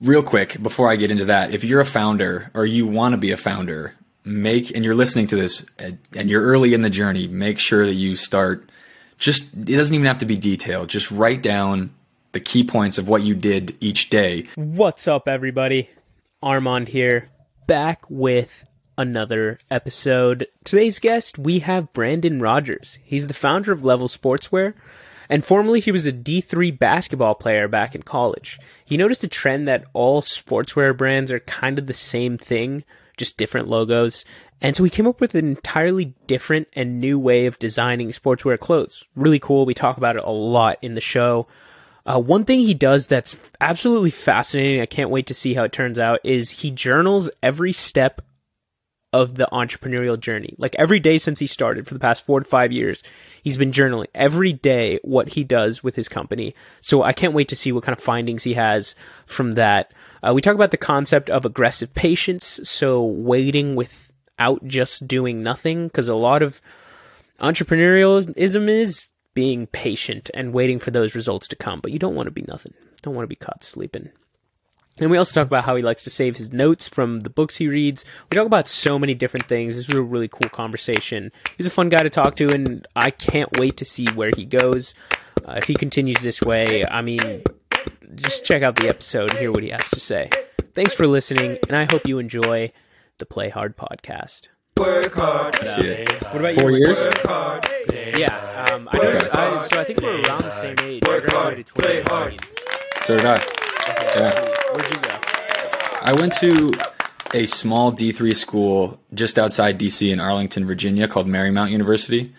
Real quick, before I get into that, if you're a founder or you want to be a founder, and you're listening to this and you're early in the journey, make sure that you start, it doesn't even have to be detailed. Just write down the key points of what you did each day. What's up, everybody? Armand here, back with another episode. Today's guest, we have Brandon Rogers. He's the founder of LVLS Sportswear. And formerly, he was a D3 basketball player back in college. He noticed a trend that all sportswear brands are kind of the same thing, just different logos. And so he came up with an entirely different and new way of designing sportswear clothes. Really cool. We talk about it a lot in the show. One thing he does that's absolutely fascinating, I can't wait to see how it turns out, is he journals every step of the entrepreneurial journey. Like every day since he started for the past 4 to 5 years, he's been journaling every day what he does with his company. So I can't wait to see what kind of findings he has from that. We talk about the concept of aggressive patience. So waiting without just doing nothing, because a lot of entrepreneurialism is being patient and waiting for those results to come. But you don't want to be nothing. Don't want to be caught sleeping. And we also talk about how he likes to save his notes from the books he reads. We talk about so many different things. This is a really cool conversation. He's a fun guy to talk to, and I can't wait to see where he goes. If he continues this way, I mean, just check out the episode and hear what he has to say. Thanks for listening, and I hope you enjoy the Play Hard podcast. Work hard. What about you? 4 years? Yeah. I think we're around the same age. I graduated 2019. So did I. Yeah. Where'd you go? I went to a small D3 school just outside DC in Arlington, Virginia, called Marymount University.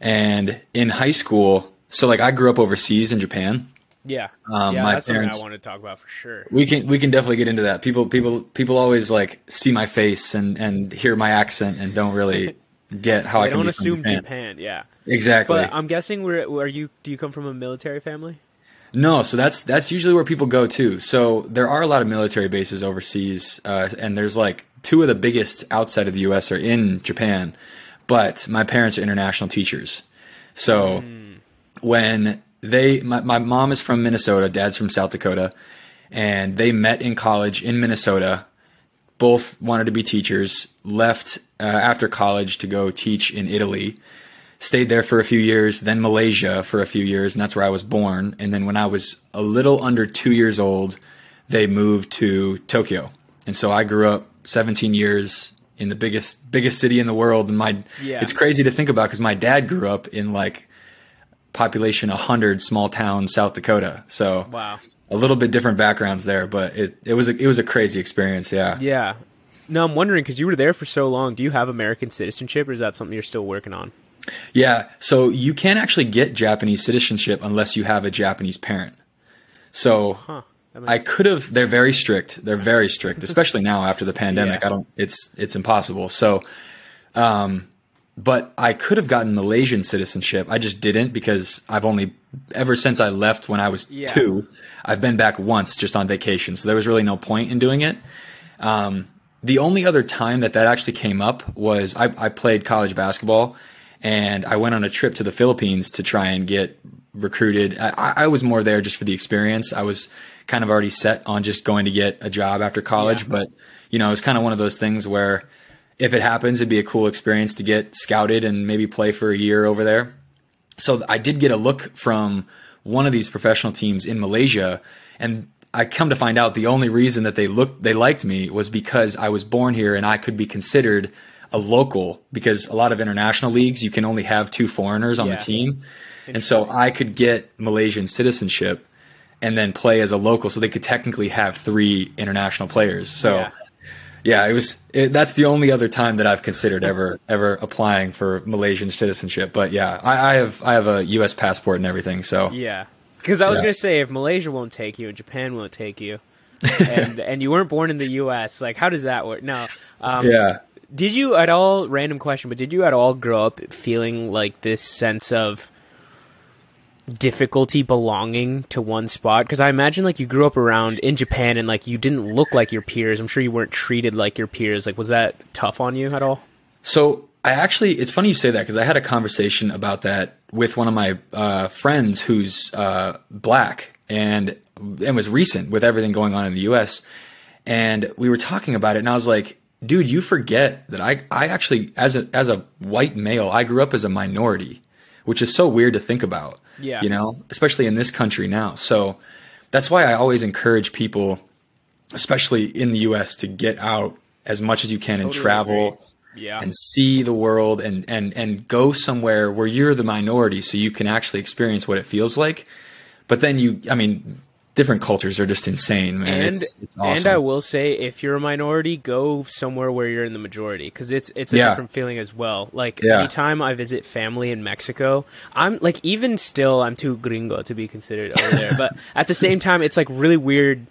And in high school, so like I grew up overseas in Japan. Yeah, that's parents, something I want to talk about for sure. We can definitely get into that. People always like see my face and hear my accent and don't really get how I can. Don't assume from Japan. Yeah, exactly. But I'm guessing do you come from a military family? No, so that's usually where people go to. So there are a lot of military bases overseas, and there's like two of the biggest outside of the U.S. are in Japan, but my parents are international teachers. So when my mom is from Minnesota, dad's from South Dakota, and they met in college in Minnesota, both wanted to be teachers, left after college to go teach in Italy. Stayed there for a few years, then Malaysia for a few years, and that's where I was born. And then when I was a little under 2 years old, they moved to Tokyo. And so I grew up 17 years in the biggest city in the world. And it's crazy to think about because my dad grew up in like population 100 small town, South Dakota. So wow, a little bit different backgrounds there, but it was a crazy experience. Yeah. Yeah. Now I'm wondering, because you were there for so long, do you have American citizenship, or is that something you're still working on? Yeah. So you can't actually get Japanese citizenship unless you have a Japanese parent. So I could have, they're very strict. They're very strict, especially now after the pandemic. Yeah. It's impossible. So, but I could have gotten Malaysian citizenship. I just didn't, because I've only, ever since I left when I was two, I've been back once just on vacation. So there was really no point in doing it. The only other time that actually came up was I played college basketball. And I went on a trip to the Philippines to try and get recruited. I was more there just for the experience. I was kind of already set on just going to get a job after college. Yeah. But, you know, it's kind of one of those things where if it happens, it'd be a cool experience to get scouted and maybe play for a year over there. So I did get a look from one of these professional teams in Malaysia. And I come to find out the only reason that they liked me was because I was born here and I could be considered a local, because a lot of international leagues, you can only have 2 foreigners on the team. And so I could get Malaysian citizenship and then play as a local. So they could technically have 3 international players. So that's the only other time that I've considered ever applying for Malaysian citizenship. But yeah, I have a US passport and everything. So yeah, because I was going to say, if Malaysia won't take you and Japan won't take you and you weren't born in the US, like, how does that work? No. Did you at all, random question, but did you at all grow up feeling like this sense of difficulty belonging to one spot? Because I imagine like you grew up around in Japan and like you didn't look like your peers. I'm sure you weren't treated like your peers. Like, was that tough on you at all? So I actually, it's funny you say that, because I had a conversation about that with one of my friends who's black. And and was recent with everything going on in the US. And we were talking about it, and I was like, dude, you forget that I actually, as a white male, I grew up as a minority, which is so weird to think about, yeah, you know, especially in this country now. So that's why I always encourage people, especially in the US, to get out as much as you can and travel, yeah, and see the world, and go somewhere where you're the minority so you can actually experience what it feels like. But then different cultures are just insane, man. And it's awesome. And I will say, if you're a minority, go somewhere where you're in the majority, because it's a different feeling as well. Like, anytime I visit family in Mexico, I'm like, even still, I'm too gringo to be considered over there. But at the same time, it's like really weird.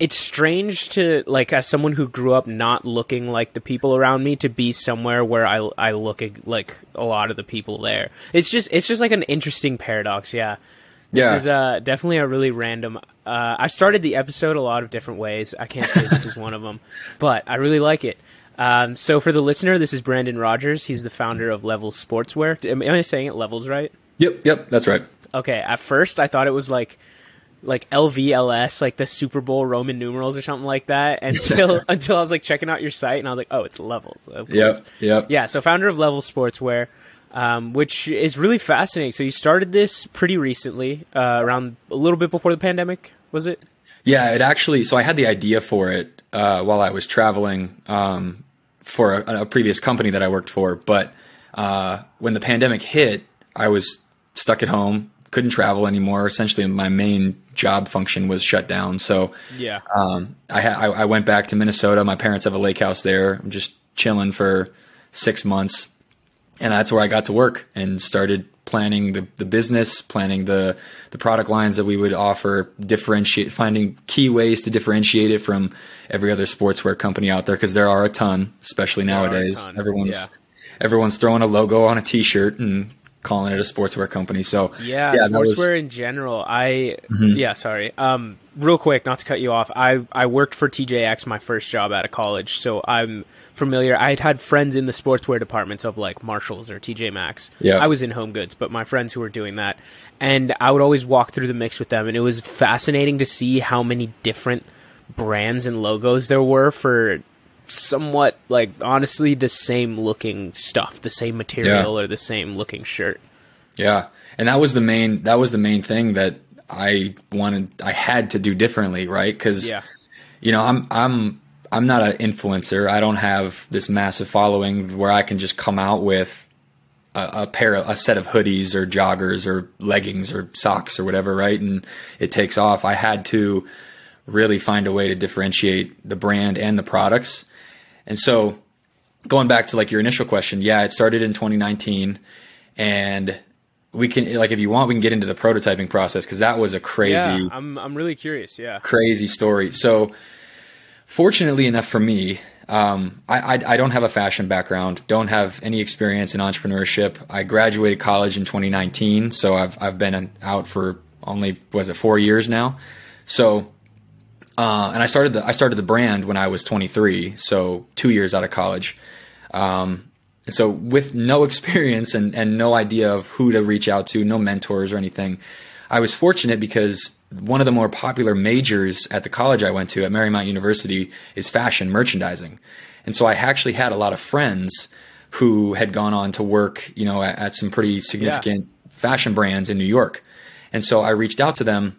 It's strange to, like, as someone who grew up not looking like the people around me, to be somewhere where I look like a lot of the people there. It's just like an interesting paradox, yeah. This is definitely a really random. I started the episode a lot of different ways. I can't say this is one of them, but I really like it. So for the listener, this is Brandon Rogers. He's the founder of LVLS Sportswear. Am I saying it Levels right? Yep, that's right. Okay. At first, I thought it was like LVLS, like the Super Bowl Roman numerals or something like that. Until I was like checking out your site, and I was like, oh, it's Levels. Yep. Yeah. So founder of LVLS Sportswear. Which is really fascinating. So you started this pretty recently, around a little bit before the pandemic, was it? Yeah, it actually. So I had the idea for it while I was traveling for a previous company that I worked for. But when the pandemic hit, I was stuck at home, couldn't travel anymore. Essentially, my main job function was shut down. So I went back to Minnesota. My parents have a lake house there. I'm just chilling for 6 months. And that's where I got to work and started planning the business, planning the product lines that we would offer, finding key ways to differentiate it from every other sportswear company out there, because there are a ton, especially nowadays. Everyone's throwing a logo on a T-shirt and calling it a sportswear company. So sportswear in general. Real quick, not to cut you off. I worked for TJX, my first job out of college, so I'm familiar. I'd had friends in the sportswear departments of like Marshalls or TJ Maxx. Yeah. I was in home goods, but my friends who were doing that, and I would always walk through the mix with them, and it was fascinating to see how many different brands and logos there were for somewhat, like, honestly, the same looking stuff, the same material, or the same looking shirt. Yeah. And that was the main thing that I had to do differently, right? Because you know, I'm not an influencer. I don't have this massive following where I can just come out with a set of hoodies or joggers or leggings or socks or whatever, right? And it takes off. I had to really find a way to differentiate the brand and the products. And so, going back to like your initial question, it started in 2019, and we can, like, if you want, we can get into the prototyping process, because that was a crazy. Yeah, I'm really curious. Yeah, crazy story. So, fortunately enough for me, I don't have a fashion background, don't have any experience in entrepreneurship. I graduated college in 2019, so I've been out for only 4 years now. So, and I started the brand when I was 23, so 2 years out of college. And so with no experience and no idea of who to reach out to, no mentors or anything, I was fortunate because one of the more popular majors at the college I went to, at Marymount University, is fashion merchandising. And so I actually had a lot of friends who had gone on to work, you know, at some pretty significant fashion brands in New York. And so I reached out to them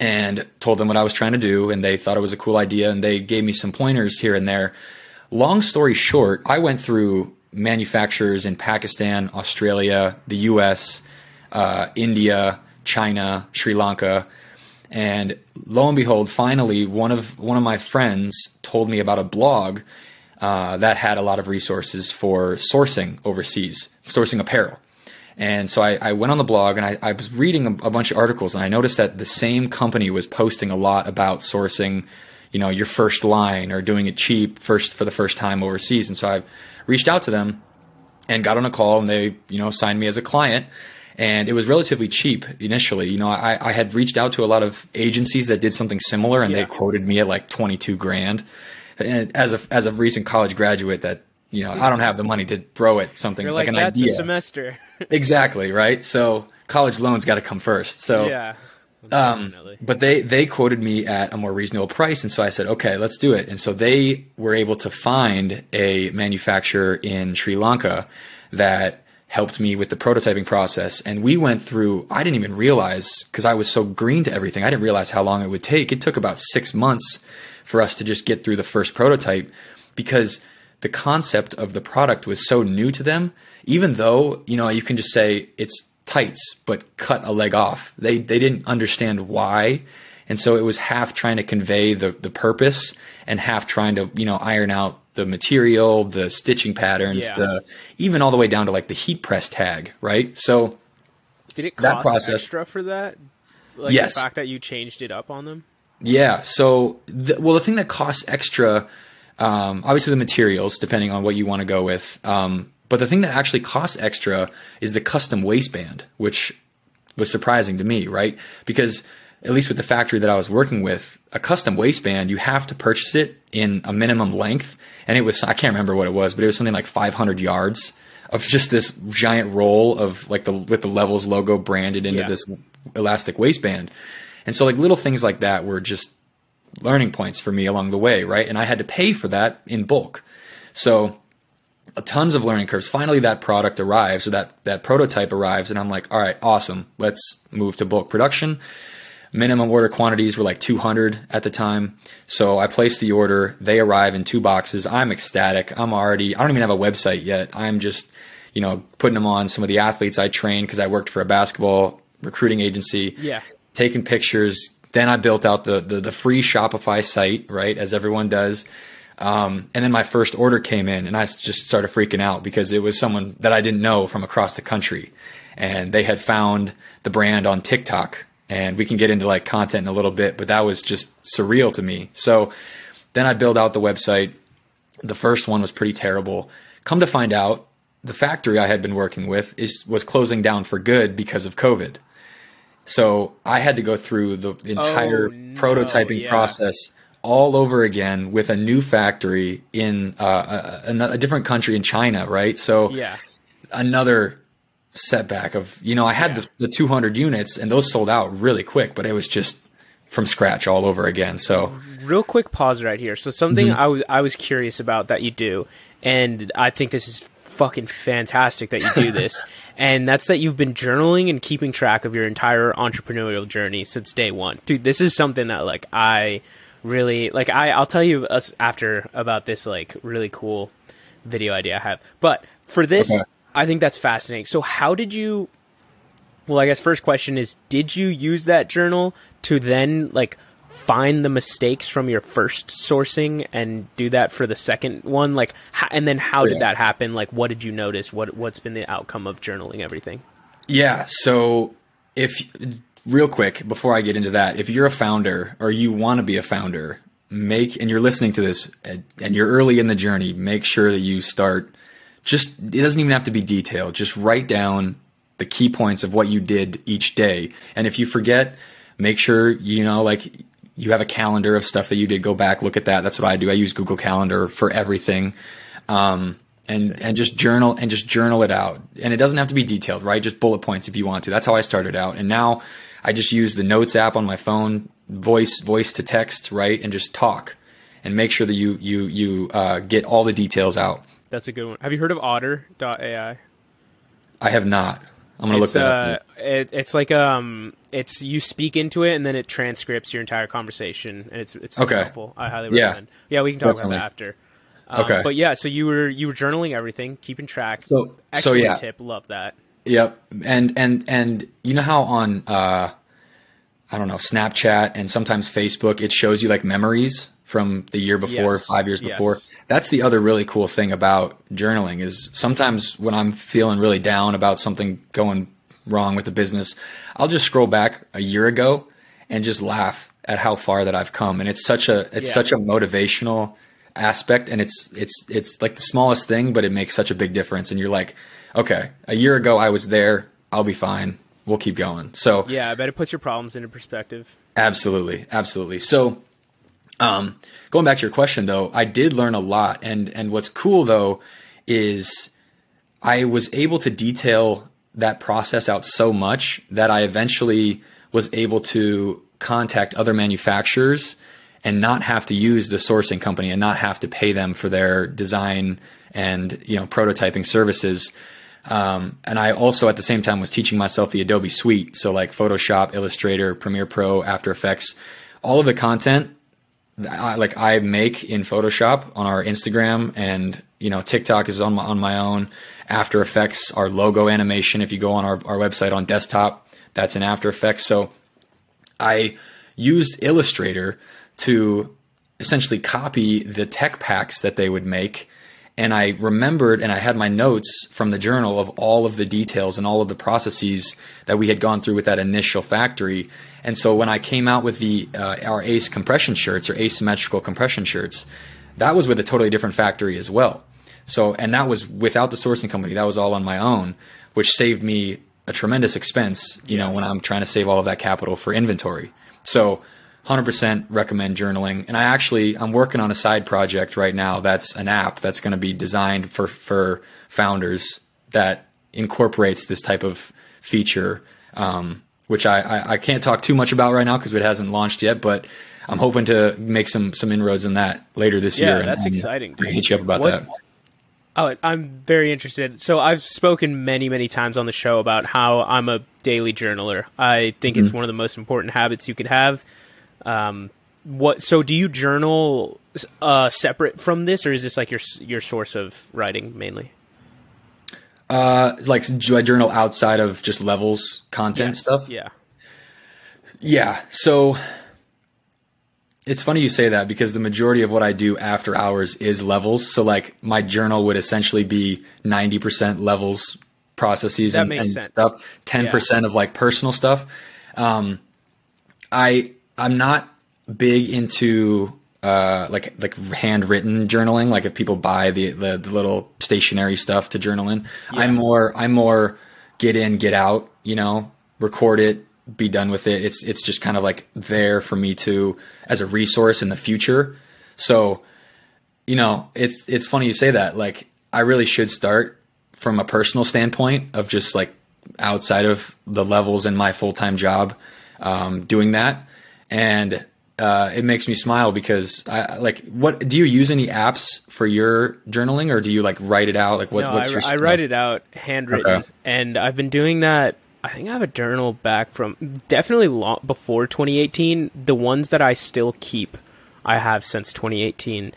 and told them what I was trying to do, and they thought it was a cool idea, and they gave me some pointers here and there. Long story short, I went through manufacturers in Pakistan, Australia, the US, India, China, Sri Lanka. And lo and behold, finally, one of my friends told me about a blog that had a lot of resources for sourcing overseas, sourcing apparel. And so I went on the blog, and I was reading a bunch of articles, and I noticed that the same company was posting a lot about sourcing, you know, your first line or doing it cheap for the first time overseas. And so I reached out to them and got on a call, and they, you know, signed me as a client, and it was relatively cheap initially. You know, I had reached out to a lot of agencies that did something similar, and they quoted me at like $22,000. And as a recent college graduate, that, you know, I don't have the money to throw at something. You're like an that's idea. That's a semester. Exactly. Right. So college loans got to come first. So But they quoted me at a more reasonable price. And so I said, okay, let's do it. And so they were able to find a manufacturer in Sri Lanka that helped me with the prototyping process. And we went through, I didn't even realize, because I was so green to everything, I didn't realize how long it would take. It took about 6 months for us to just get through the first prototype, because the concept of the product was so new to them. Even though, you know, you can just say it's tights, but cut a leg off. They didn't understand why. And so it was half trying to convey the purpose and half trying to, you know, iron out the material, the stitching patterns, the even all the way down to like the heat press tag, right? So did it cost extra for that? Like, yes. The fact that you changed it up on them? Yeah. So, the thing that costs extra, obviously the materials, depending on what you want to go with. But the thing that actually costs extra is the custom waistband, which was surprising to me, right? Because at least with the factory that I was working with, a custom waistband, you have to purchase it in a minimum length. And it was, I can't remember what it was, but it was something like 500 yards of just this giant roll of like with the Levels logo branded into this elastic waistband. And so like little things like that were just learning points for me along the way, right? And I had to pay for that in bulk. So tons of learning curves. Finally, that product arrives, or that prototype arrives, and I'm like, all right, awesome. Let's move to bulk production. Minimum order quantities were like 200 at the time. So I placed the order. They arrive in 2 boxes. I'm ecstatic. I don't even have a website yet. I'm just, you know, putting them on some of the athletes I trained, because I worked for a basketball recruiting agency. Yeah. Taking pictures. Then I built out the free Shopify site, right? As everyone does. And then my first order came in, and I just started freaking out, because it was someone that I didn't know from across the country, and they had found the brand on TikTok. And we can get into like content in a little bit, but that was just surreal to me. So then I build out the website. The first one was pretty terrible. Come to find out, the factory I had been working with was closing down for good because of COVID. So I had to go through the entire prototyping process all over again with a new factory in a different country in China, right? So another setback of, you know, I had the 200 units, and those sold out really quick, but it was just from scratch all over again. So real quick pause right here. So something I was curious about that you do, and I think this is fucking fantastic that you do this, and that's that you've been journaling and keeping track of your entire entrepreneurial journey since day one. Dude, this is something that like I really like. I'll tell you after about this like really cool video idea I have, but for this, I think that's fascinating. So how did you, well, I guess first question is, did you use that journal to then like find the mistakes from your first sourcing and do that for the second one? Like, and then how did that happen? Like, what did you notice? What's been the outcome of journaling everything? Yeah. So real quick, before I get into that, if you're a founder or you want to be a founder, and you're listening to this and you're early in the journey, make sure that you start. Just, it doesn't even have to be detailed. Just write down the key points of what you did each day. And if you forget, make sure, you know, like you have a calendar of stuff that you did. Go back, look at that. That's what I do. I use Google Calendar for everything. And just journal it out. And it doesn't have to be detailed, right? Just bullet points if you want to. That's how I started out. And now I just use the Notes app on my phone, voice to text, right? And just talk and make sure that you get all the details out. That's a good one. Have you heard of otter.ai? I have not. I'm going to look that up. It's like, you speak into it and then it transcripts your entire conversation, and it's helpful. I highly recommend. Yeah. We can talk about that after. But yeah, so you were journaling everything, keeping track. So, excellent tip. Love that. Yep. And you know how on, I don't know, Snapchat and sometimes Facebook, it shows you like memories from the year before, 5 years before. That's the other really cool thing about journaling is sometimes when I'm feeling really down about something going wrong with the business, I'll just scroll back a year ago and just laugh at how far that I've come. And it's such a motivational aspect, and it's like the smallest thing, but it makes such a big difference. And you're like, okay, a year ago I was there, I'll be fine. We'll keep going. So yeah, I bet it puts your problems into perspective. Absolutely. Absolutely. So going back to your question though, I did learn a lot. And what's cool though, is I was able to detail that process out so much that I eventually was able to contact other manufacturers and not have to use the sourcing company and not have to pay them for their design and, you know, prototyping services. And I also at the same time was teaching myself the Adobe suite. So like Photoshop, Illustrator, Premiere Pro, After Effects, all of the content like I make in Photoshop on our Instagram, and, you know, TikTok is on my own. After Effects, our logo animation, if you go on our website on desktop, that's in After Effects. So I used Illustrator to essentially copy the tech packs that they would make. And I remembered, and I had my notes from the journal of all of the details and all of the processes that we had gone through with that initial factory. And so when I came out with the our ACE compression shirts, or asymmetrical compression shirts, that was with a totally different factory as well. So, and that was without the sourcing company. That was all on my own, which saved me a tremendous expense, you know, when I'm trying to save all of that capital for inventory. So 100% recommend journaling. And I'm working on a side project right now. That's an app that's going to be designed for founders that incorporates this type of feature, which I can't talk too much about right now because it hasn't launched yet, but I'm hoping to make some inroads in that later this year. Yeah, that's exciting. I'll hit you up about that. Oh, I'm very interested. So I've spoken many, many times on the show about how I'm a daily journaler. I think it's one of the most important habits you could have. So do you journal separate from this, or is this like your source of writing mainly? Like, do I journal outside of just levels, content stuff? Yeah. So it's funny you say that, because the majority of what I do after hours is levels. So like my journal would essentially be 90% levels, processes and stuff, 10% of like personal stuff. I'm not big into like handwritten journaling. Like if people buy the little stationary stuff to journal in, I'm more get in, get out, you know, record it, be done with it. It's just kind of like there for me to, as a resource in the future. So, you know, it's funny you say that. Like I really should start from a personal standpoint of just like outside of the levels in my full-time job, doing that. And it makes me smile because what do you use any apps for your journaling, or do you like write it out? Like what's your style? I write it out handwritten, and I've been doing that. I think I have a journal back from definitely long before 2018. The ones that I still keep, I have since 2018.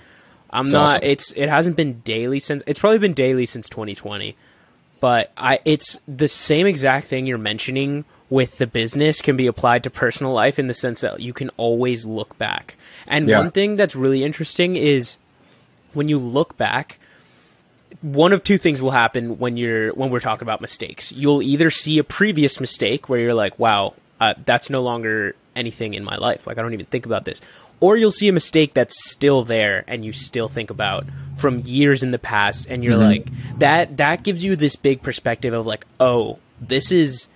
That's awesome. It hasn't been daily since. It's probably been daily since 2020, but it's the same exact thing you're mentioning with the business can be applied to personal life, in the sense that you can always look back. And one thing that's really interesting is when you look back, one of two things will happen when we're talking about mistakes. You'll either see a previous mistake where you're like, wow, that's no longer anything in my life. Like I don't even think about this. Or you'll see a mistake that's still there and you still think about from years in the past. And you're like, that gives you this big perspective of like, oh, this is,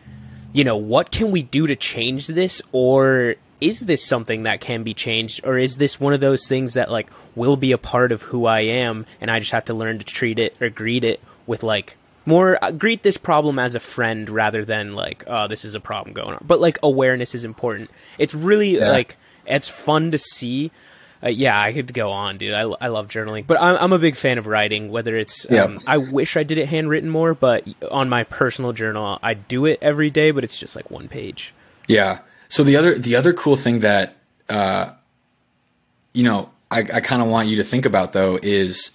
you know, what can we do to change this? Or is this something that can be changed? Or is this one of those things that like will be a part of who I am, and I just have to learn to treat it or greet it with like greet this problem as a friend rather than like, oh, this is a problem going on. But like awareness is important. It's really like, it's fun to see. I could go on, dude. I love journaling, but I'm a big fan of writing, whether it's, I wish I did it handwritten more, but on my personal journal, I do it every day, but it's just like one page. Yeah. So the other cool thing that, you know, I kind of want you to think about though, is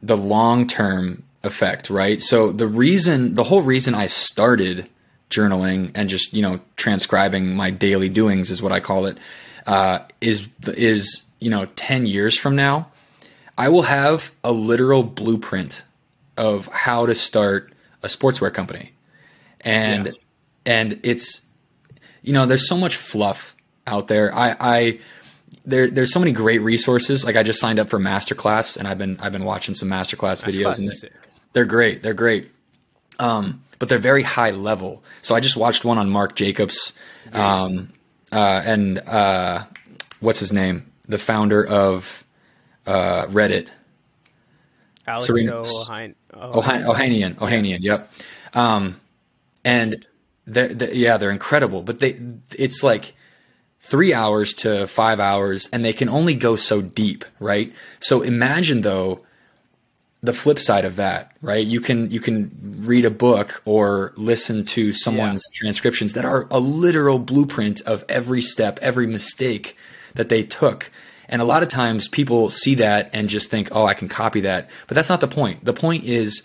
the long-term effect, right? So the whole reason I started journaling and just, you know, transcribing my daily doings is what I call it, is, you know, 10 years from now, I will have a literal blueprint of how to start a sportswear company. And it's, you know, there's so much fluff out there. There's so many great resources. Like I just signed up for Masterclass, and I've been watching some Masterclass videos, and they're great. They're great. But they're very high level. So I just watched one on Mark Jacobs, and what's his name? The founder of Reddit, Alex Ohanian. Yep. And They're incredible, but it's like 3 hours to 5 hours, and they can only go so deep, right? So imagine though the flip side of that, right? You can read a book or listen to someone's transcriptions that are a literal blueprint of every step, every mistake that they took. And a lot of times people see that and just think, oh, I can copy that. But that's not the point. The point is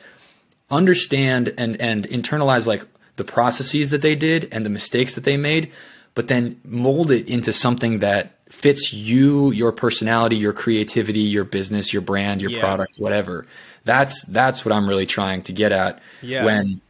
understand and internalize like the processes that they did and the mistakes that they made, but then mold it into something that fits you, your personality, your creativity, your business, your brand, your product, whatever. That's what I'm really trying to get at. Yeah. When,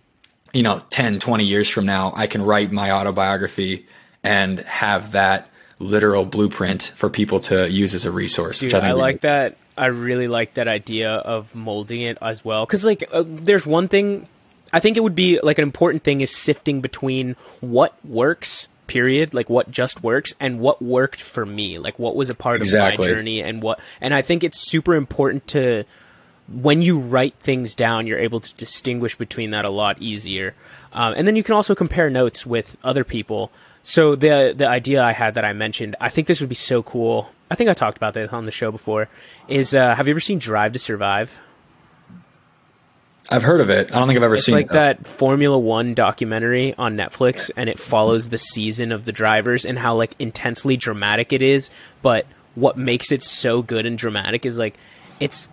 10, 20 years from now, I can write my autobiography and have that literal blueprint for people to use as a resource. Dude, which I like that. I really like that idea of molding it as well. Cause there's one thing, I think it would be like an important thing is sifting between what works, period, like what just works, and what worked for me, like what was a part of my journey, and I think it's super important to, when you write things down, you're able to distinguish between that a lot easier. And then you can also compare notes with other people. So the idea I had that I mentioned, I think this would be so cool. I think I talked about this on the show before, is have you ever seen Drive to Survive? I've heard of it. I don't think I've ever seen it. It's like that Formula One documentary on Netflix, and it follows the season of the drivers and how like intensely dramatic it is. But what makes it so good and dramatic is like it's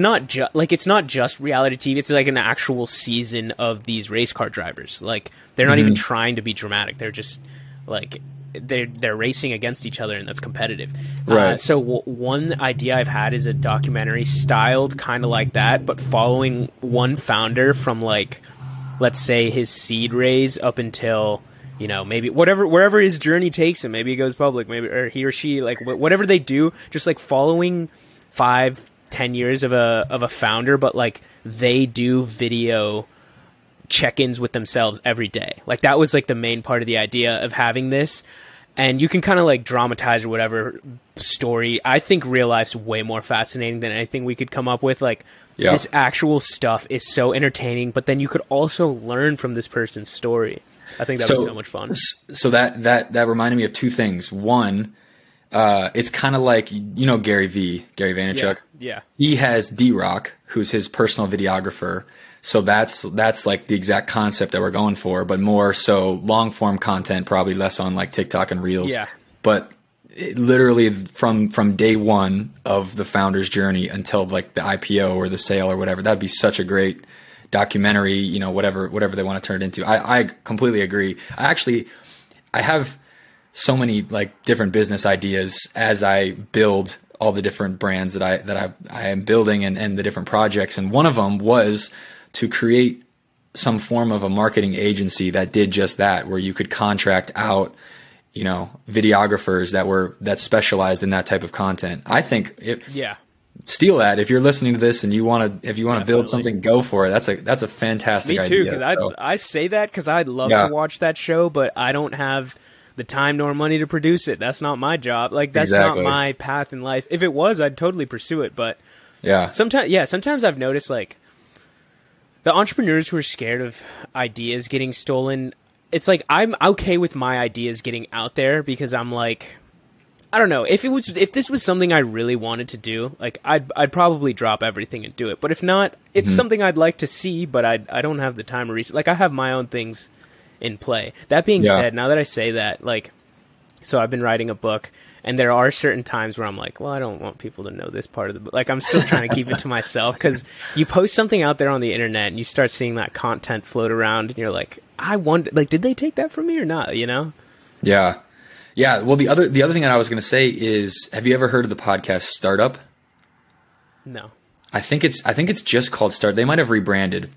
not just reality TV. It's like an actual season of these race car drivers. Like they're not even trying to be dramatic. They're just like they're racing against each other, and that's competitive. Right. So one idea I've had is a documentary styled kind of like that, but following one founder from like, let's say his seed raise up until, maybe wherever his journey takes him, maybe he goes public, maybe, or he or she, like whatever they do, just like following 5-10 years of a founder, but like they do video check-ins with themselves every day. Like that was like the main part of the idea of having this, and you can kind of like dramatize or whatever story. I think real life's way more fascinating than anything we could come up with. Like this actual stuff is so entertaining, but then you could also learn from this person's story. I think that was so much fun. So that reminded me of two things. One, it's kind of like, Gary Vaynerchuk. Yeah. He has D-Rock, who's his personal videographer. So that's like the exact concept that we're going for, but more so long form content, probably less on like TikTok and Reels. Yeah. But literally from day one of the founder's journey until like the IPO or the sale or whatever, that'd be such a great documentary, whatever they want to turn it into. I completely agree. I have so many like different business ideas as I build all the different brands that I am building and the different projects. And one of them was to create some form of a marketing agency that did just that, where you could contract out, videographers that specialized in that type of content. I think steal that. If you're listening to this and if you want to build something, go for it. That's a fantastic idea. Me too, because I say that because I'd love to watch that show, but I don't have the time nor money to produce it. That's not my job. Like that's not my path in life. If it was, I'd totally pursue it. But sometimes I've noticed like, the entrepreneurs who are scared of ideas getting stolen, it's like I'm okay with my ideas getting out there because I'm like, I don't know, if this was something I really wanted to do, like I'd probably drop everything and do it. But if not, it's something I'd like to see, but I don't have the time or research. Like I have my own things in play. That being said, now that I say that, like, so I've been writing a book. And there are certain times where I'm like, well, I don't want people to know this part of the book. Like, I'm still trying to keep it to myself because you post something out there on the internet and you start seeing that content float around and you're like, I wonder, like, did they take that from me or not? Yeah. Yeah. Well, the other thing that I was going to say is, have you ever heard of the podcast Startup? No. I think it's just called Startup. They might have rebranded.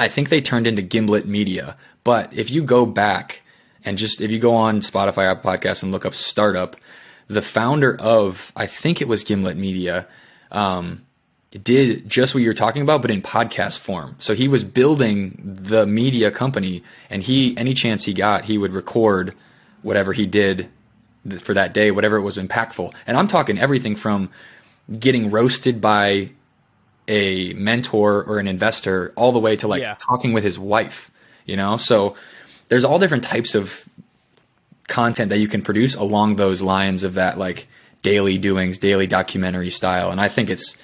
I think they turned into Gimlet Media. But if you go back and if you go on Spotify, Apple Podcasts and look up Startup, the founder of, I think it was Gimlet Media, did just what you were talking about, but in podcast form. So he was building the media company, and any chance he got, he would record whatever he did for that day, whatever it was impactful. And I'm talking everything from getting roasted by a mentor or an investor all the way to like talking with his wife, So there's all different types of content that you can produce along those lines of that, like daily doings, daily documentary style. And I think it's,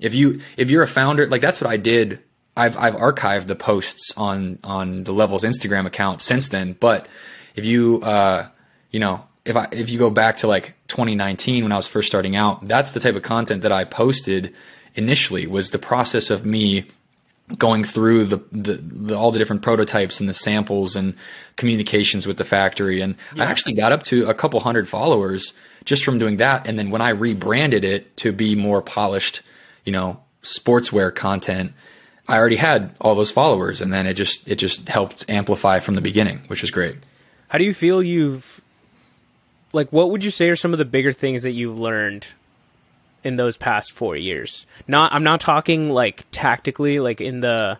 if you're a founder, like that's what I did. I've archived the posts on the Level's Instagram account since then. But if you, if you go back to like 2019, when I was first starting out, that's the type of content that I posted initially, was the process of me going through all the different prototypes and the samples and communications with the factory. And yeah. I actually got up to a couple hundred followers just from doing that. And then when I rebranded it to be more polished, sportswear content, I already had all those followers. And then it just helped amplify from the beginning, which was great. How do you feel what would you say are some of the bigger things that you've learned in those past 4 years? I'm not talking like tactically, like in the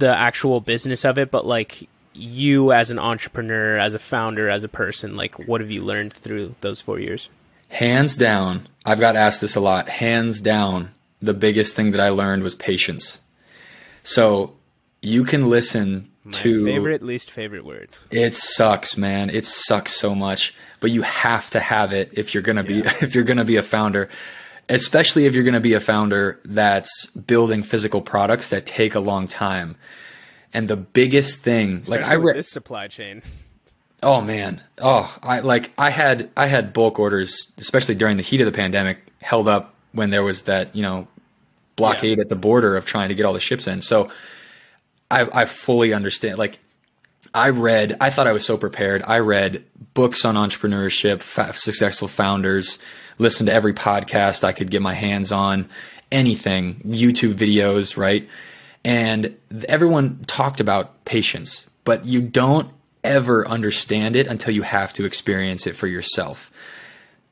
actual business of it, but like you as an entrepreneur, as a founder, as a person, like what have you learned through those 4 years? Hands down, I've got asked this a lot. Hands down, the biggest thing that I learned was patience. So you can listen to my favorite, least favorite word. It sucks, man. It sucks so much, but you have to have it if you're going to be a founder, especially if you're going to be a founder that's building physical products that take a long time. And the biggest thing, especially like I read this supply chain. Oh man. Oh, I had bulk orders, especially during the heat of the pandemic, held up when there was that, blockade at the border of trying to get all the ships in. So I fully understand. Like I thought I was so prepared. I read books on entrepreneurship, successful founders, listened to every podcast I could get my hands on, anything, YouTube videos, right? And everyone talked about patience, but you don't ever understand it until you have to experience it for yourself.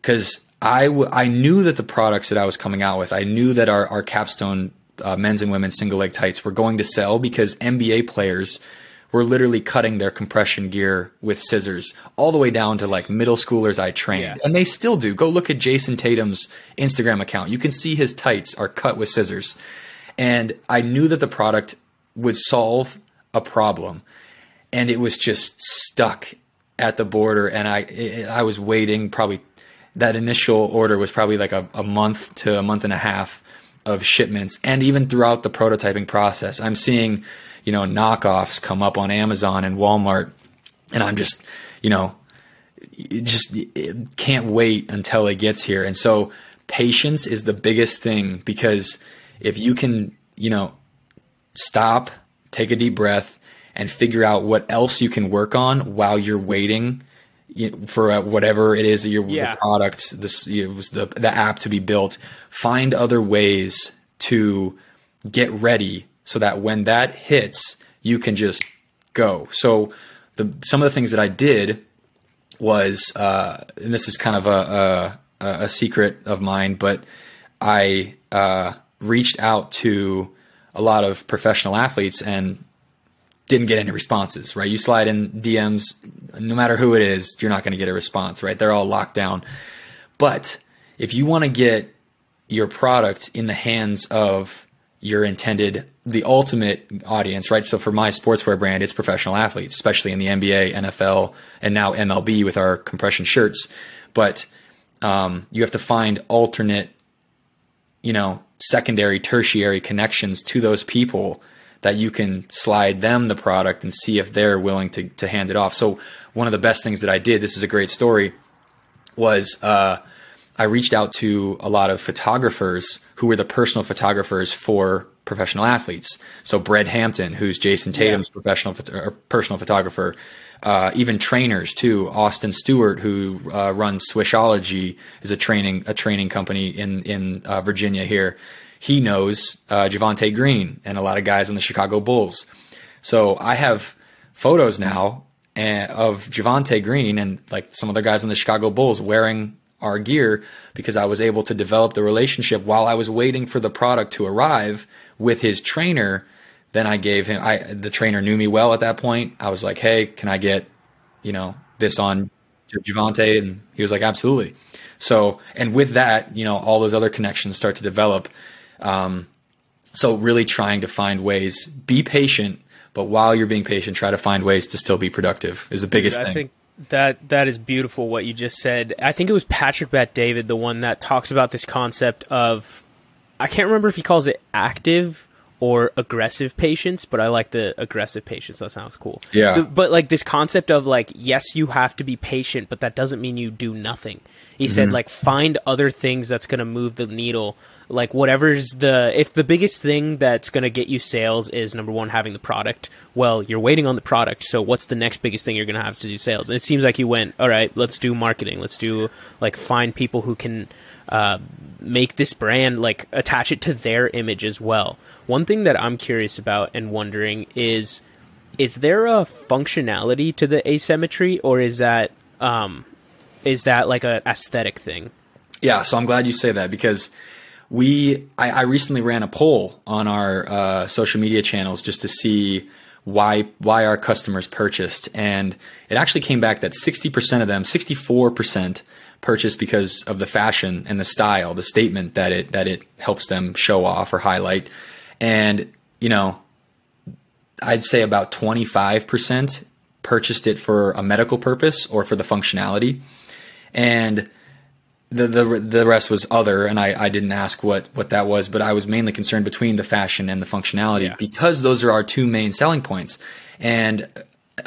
Because I knew that the products that I was coming out with, I knew that our capstone men's and women's single leg tights were going to sell because NBA players were literally cutting their compression gear with scissors all the way down to like middle schoolers I trained. Yeah. And they still do. Go look at Jason Tatum's Instagram account. You can see his tights are cut with scissors. And I knew that the product would solve a problem. And it was just stuck at the border. And I was waiting probably, that initial order was probably like a month to a month and a half of shipments. And even throughout the prototyping process, I'm seeing, knockoffs come up on Amazon and Walmart. And I'm just, it can't wait until it gets here. And so patience is the biggest thing, because if you can, stop, take a deep breath and figure out what else you can work on while you're waiting for whatever it is that the product, the app to be built, find other ways to get ready so that when that hits, you can just go. So some of the things that I did was, and this is kind of a secret of mine, but I reached out to a lot of professional athletes and didn't get any responses, right? You slide in DMs, no matter who it is, you're not going to get a response, right? They're all locked down. But if you want to get your product in the hands of your intended, the ultimate audience, right? So for my sportswear brand, it's professional athletes, especially in the NBA, NFL, and now MLB with our compression shirts. But you have to find alternate, secondary, tertiary connections to those people that you can slide them the product and see if they're willing to hand it off. So one of the best things that I did, this is a great story, was I reached out to a lot of photographers who were the personal photographers for professional athletes. So Brett Hampton, who's Jason Tatum's personal photographer, even trainers too. Austin Stewart, who runs Swishology, is a training company in Virginia here. He knows Javonte Green and a lot of guys on the Chicago Bulls. So I have photos now of Javonte Green and like some other guys on the Chicago Bulls wearing our gear, because I was able to develop the relationship while I was waiting for the product to arrive with his trainer. Then I gave him, the trainer knew me well at that point. I was like, hey, can I get, this on to Javonte? And he was like, absolutely. So, and with that, all those other connections start to develop. So really trying to find ways, be patient, But while you're being patient, try to find ways to still be productive is the biggest thing. I think that is beautiful what you just said. I think it was Patrick Bat-David, the one that talks about this concept of, I can't remember if he calls it active or aggressive patience, but I like the aggressive patience. That sounds cool. Yeah. So, but like this concept of like, yes, you have to be patient, but that doesn't mean you do nothing. He said like, find other things that's going to move the needle. Like whatever's if the biggest thing that's going to get you sales is number one, having the product, well, you're waiting on the product. So what's the next biggest thing you're going to have to do sales? And it seems like he went, all right, let's do marketing. Let's do like find people who can make this brand, like attach it to their image as well. One thing that I'm curious about and wondering is there a functionality to the asymmetry, or is that like an aesthetic thing? Yeah. So I'm glad you say that, because I recently ran a poll on our social media channels just to see why our customers purchased. And it actually came back that 60% of them, 64% purchased because of the fashion and the style, the statement that it helps them show off or highlight. And, you know, I'd say about 25% purchased it for a medical purpose or for the functionality. And the rest was other. And I didn't ask what that was, but I was mainly concerned between the fashion and the functionality, because those are our two main selling points. And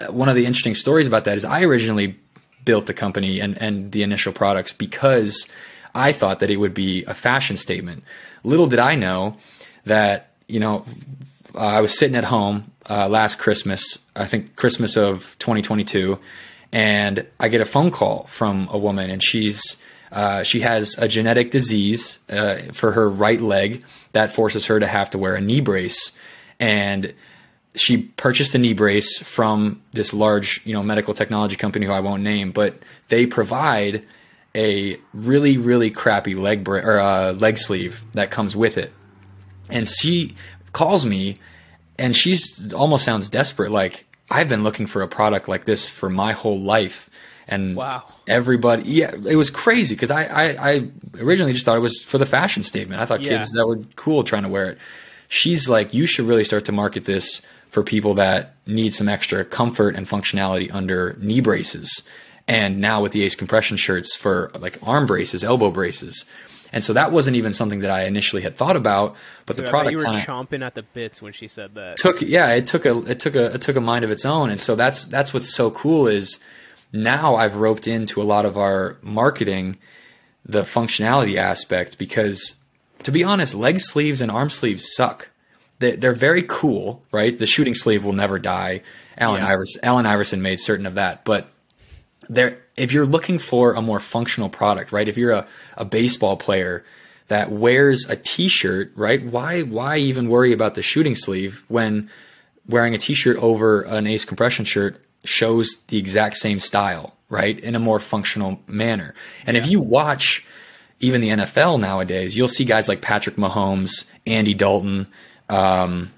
one of the interesting stories about that is I originally built the company and the initial products because I thought that it would be a fashion statement. Little did I know that, you know, I was sitting at home last Christmas, I think Christmas of 2022, and I get a phone call from a woman, and she has a genetic disease for her right leg that forces her to have to wear a knee brace. And she purchased a knee brace from this large, you know, medical technology company who I won't name, but they provide a really, really crappy leg sleeve that comes with it. And she calls me, and she's almost sounds desperate. Like, I've been looking for a product like this for my whole life. And wow. Everybody, yeah, it was crazy, because I originally just thought it was for the fashion statement. I thought kids that were cool trying to wear it. She's like, you should really start to market this for people that need some extra comfort and functionality under knee braces. And now with the Ace compression shirts for like arm braces, elbow braces. And so that wasn't even something that I initially had thought about, but the product, you were chomping at the bits when she said that. It took a mind of its own. And so that's what's so cool is now I've roped into a lot of our marketing, the functionality aspect, because to be honest, leg sleeves and arm sleeves suck. They're very cool, right? The shooting sleeve will never die. Allen Iverson made certain of that, but if you're looking for a more functional product, right? If you're a baseball player that wears a t-shirt, right? Why even worry about the shooting sleeve when wearing a t-shirt over an Ace compression shirt shows the exact same style, right? In a more functional manner. And if you watch even the NFL nowadays, you'll see guys like Patrick Mahomes, Andy Dalton, who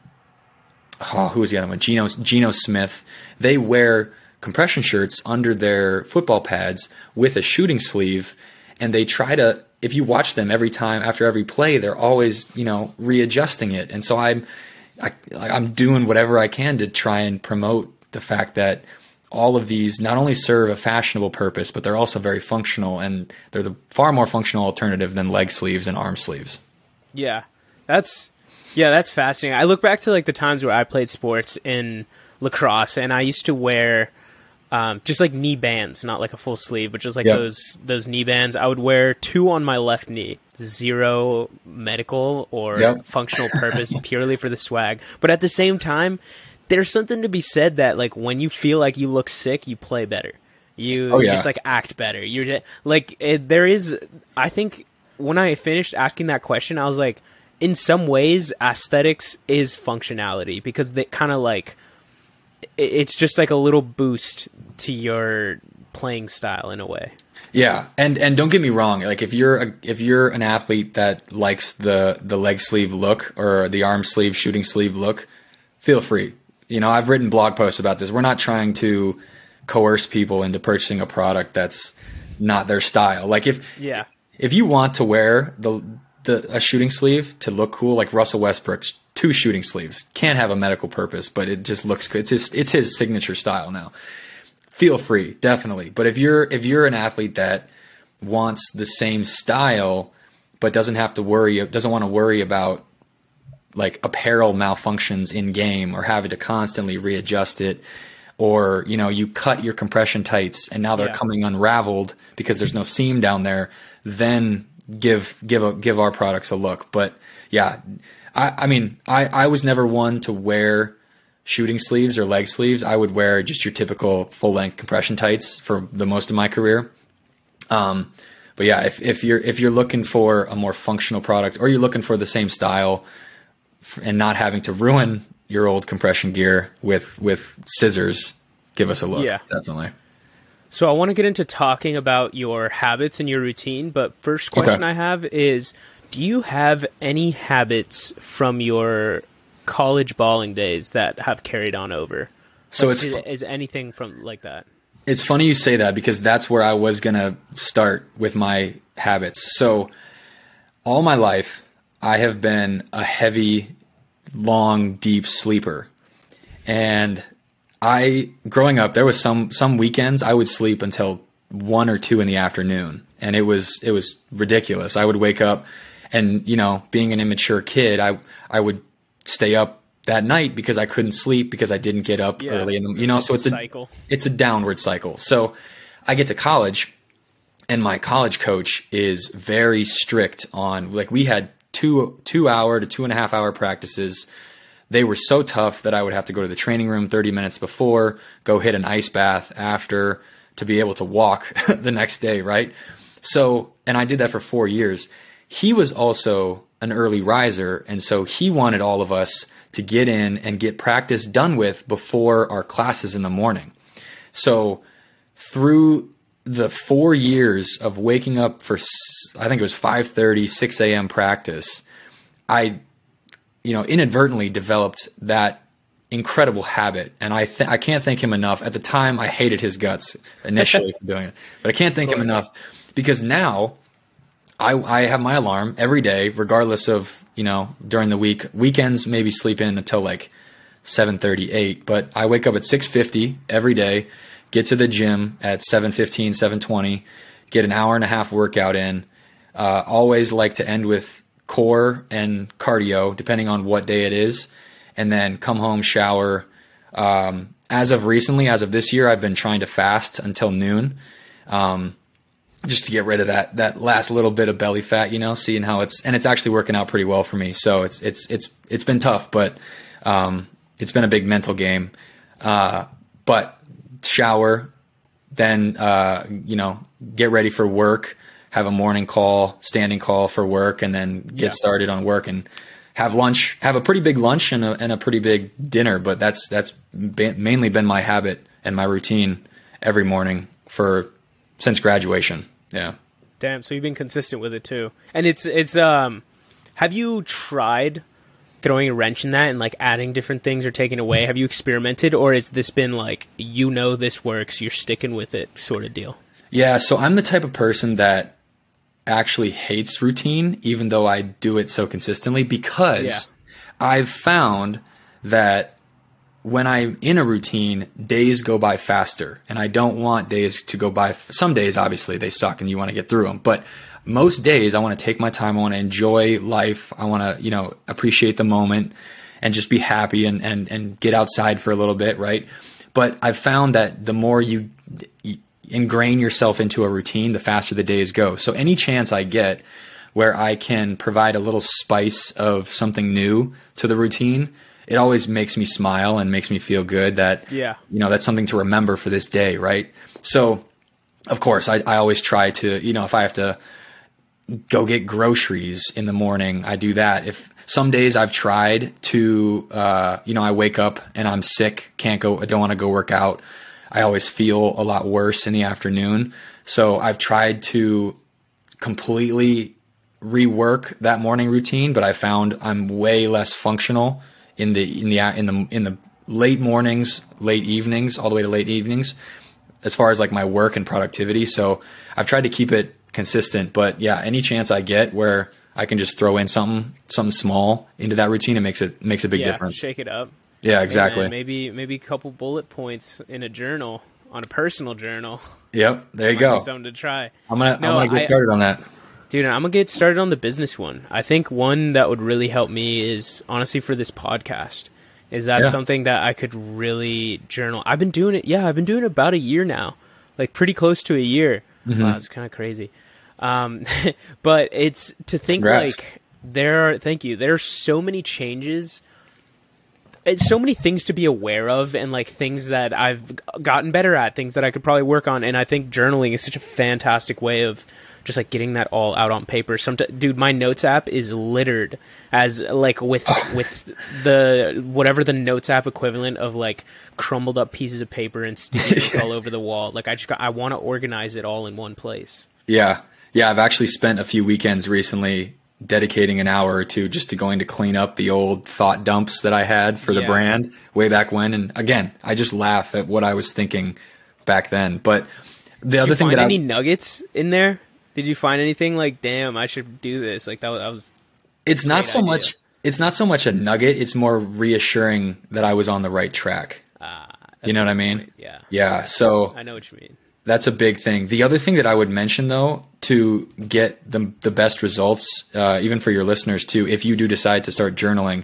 was the other one? Geno Smith. They wear compression shirts under their football pads with a shooting sleeve. And they try to, if you watch them every time after every play, they're always, you know, readjusting it. And so I'm doing whatever I can to try and promote the fact that all of these not only serve a fashionable purpose, but they're also very functional, and they're the far more functional alternative than leg sleeves and arm sleeves. Yeah. That's fascinating. I look back to like the times where I played sports in lacrosse, and I used to wear just like knee bands, not like a full sleeve, but just like those knee bands. I would wear 2 on my left knee, 0 medical or functional purpose, purely for the swag. But at the same time, there's something to be said that like when you feel like you look sick, you play better. You just like act better. You're just, like there is. I think when I finished asking that question, I was like, in some ways, aesthetics is functionality, because they kind of like, it's just like a little boost to your playing style in a way. Yeah. And don't get me wrong. Like if you're an athlete that likes the leg sleeve look or the arm sleeve, shooting sleeve look, feel free. You know, I've written blog posts about this. We're not trying to coerce people into purchasing a product that's not their style. Like if you want to wear a shooting sleeve to look cool, like Russell Westbrook's two shooting sleeves. Can't have a medical purpose, but it just looks good. It's his signature style now. Feel free, definitely. But if you're an athlete that wants the same style, but doesn't want to worry about like apparel malfunctions in game or having to constantly readjust it, or, you know, you cut your compression tights and now they're coming unraveled because there's no seam down there, then give our products a look. But yeah, I mean, I was never one to wear shooting sleeves or leg sleeves. I would wear just your typical full length compression tights for the most of my career. But yeah, if you're looking for a more functional product, or you're looking for the same style and not having to ruin your old compression gear with scissors, give us a look. Yeah, definitely. So I want to get into talking about your habits and your routine, but first question I have is, do you have any habits from your college balling days that have carried on over? So like, is anything from like that? It's funny you say that, because that's where I was going to start with my habits. So all my life, I have been a heavy, long, deep sleeper. And growing up, there was some weekends I would sleep until 1 or 2 in the afternoon. And it was ridiculous. I would wake up and, you know, being an immature kid, I would stay up that night because I couldn't sleep because I didn't get up early. And, you know, so it's a cycle. It's a downward cycle. So I get to college, and my college coach is very strict on, like, we had 2 hour to 2.5 hour practices. They were so tough that I would have to go to the training room 30 minutes before, go hit an ice bath after to be able to walk the next day. Right. So, and I did that for 4 years. He was also an early riser, and so he wanted all of us to get in and get practice done with before our classes in the morning. So through the 4 years of waking up for, I think it was 5:30, 6 a.m. practice, I, you know, inadvertently developed that incredible habit. And I can't thank him enough. At the time, I hated his guts initially for doing it, but I can't thank him enough, because now I have my alarm every day, regardless of, you know, during the week. Weekends maybe sleep in until like 7:30, 8, but I wake up at 6:50 every day, get to the gym at 7:15, 7:20, get an hour and a half workout in. Always like to end with core and cardio, depending on what day it is, and then come home, shower. As of this year, I've been trying to fast until noon. Just to get rid of that last little bit of belly fat, you know, seeing how it's actually working out pretty well for me. So it's been tough, but, it's been a big mental game. But shower, then, you know, get ready for work, have a morning call, standing call for work, and then get started on work and have lunch, have a pretty big lunch and a pretty big dinner. But that's mainly been my habit and my routine every morning since graduation. Yeah. Damn. So you've been consistent with it too. And it's have you tried throwing a wrench in that and like adding different things or taking away? Have you experimented, or has this been like, you know, this works, you're sticking with it sort of deal? Yeah. So I'm the type of person that actually hates routine, even though I do it so consistently, because I've found that when I'm in a routine, days go by faster, and I don't want days to go by. Some days, obviously, they suck and you want to get through them. But most days I want to take my time. I want to enjoy life. I want to, you know, appreciate the moment and just be happy and get outside for a little bit. Right. But I've found that the more you ingrain yourself into a routine, the faster the days go. So any chance I get where I can provide a little spice of something new to the routine, it always makes me smile and makes me feel good that, you know, that's something to remember for this day. Right. So of course I always try to, you know, if I have to go get groceries in the morning, I do that. If some days I've tried to, you know, I wake up and I'm sick, I don't want to go work out. I always feel a lot worse in the afternoon. So I've tried to completely rework that morning routine, but I found I'm way less functional in the late mornings, late evenings, all the way to late evenings, as far as like my work and productivity. So I've tried to keep it consistent, but yeah, any chance I get where I can just throw in something small into that routine, and makes a big difference. Shake it up. Yeah, exactly. And maybe a couple bullet points in a journal, on a personal journal. Yep, there you go. Something to try. I'm gonna get started on that. Dude, I'm gonna get started on the business one. I think one that would really help me is, honestly, for this podcast. Is that something that I could really journal? I've been doing it. Yeah, I've been doing it about a year now, like pretty close to a year. Mm-hmm. Wow, it's kind of crazy. But it's to think like there are so many changes. It's so many things to be aware of, and like things that I've gotten better at, things that I could probably work on. And I think journaling is such a fantastic way of just like getting that all out on paper. Dude, my notes app is littered as like with the, whatever the notes app equivalent of like crumbled up pieces of paper and sticky notes all over the wall. Like I want to organize it all in one place. Yeah. Yeah. I've actually spent a few weekends recently dedicating an hour or two just to going to clean up the old thought dumps that I had for the brand way back when. And again, I just laugh at what I was thinking back then. But did you find any nuggets in there? Did you find anything like, damn, I should do this? Like that was it's not so much a nugget. It's more reassuring that I was on the right track. You know what I mean? Point. Yeah. Yeah. So I know what you mean. That's a big thing. The other thing that I would mention, though, to get the best results, even for your listeners too, if you do decide to start journaling,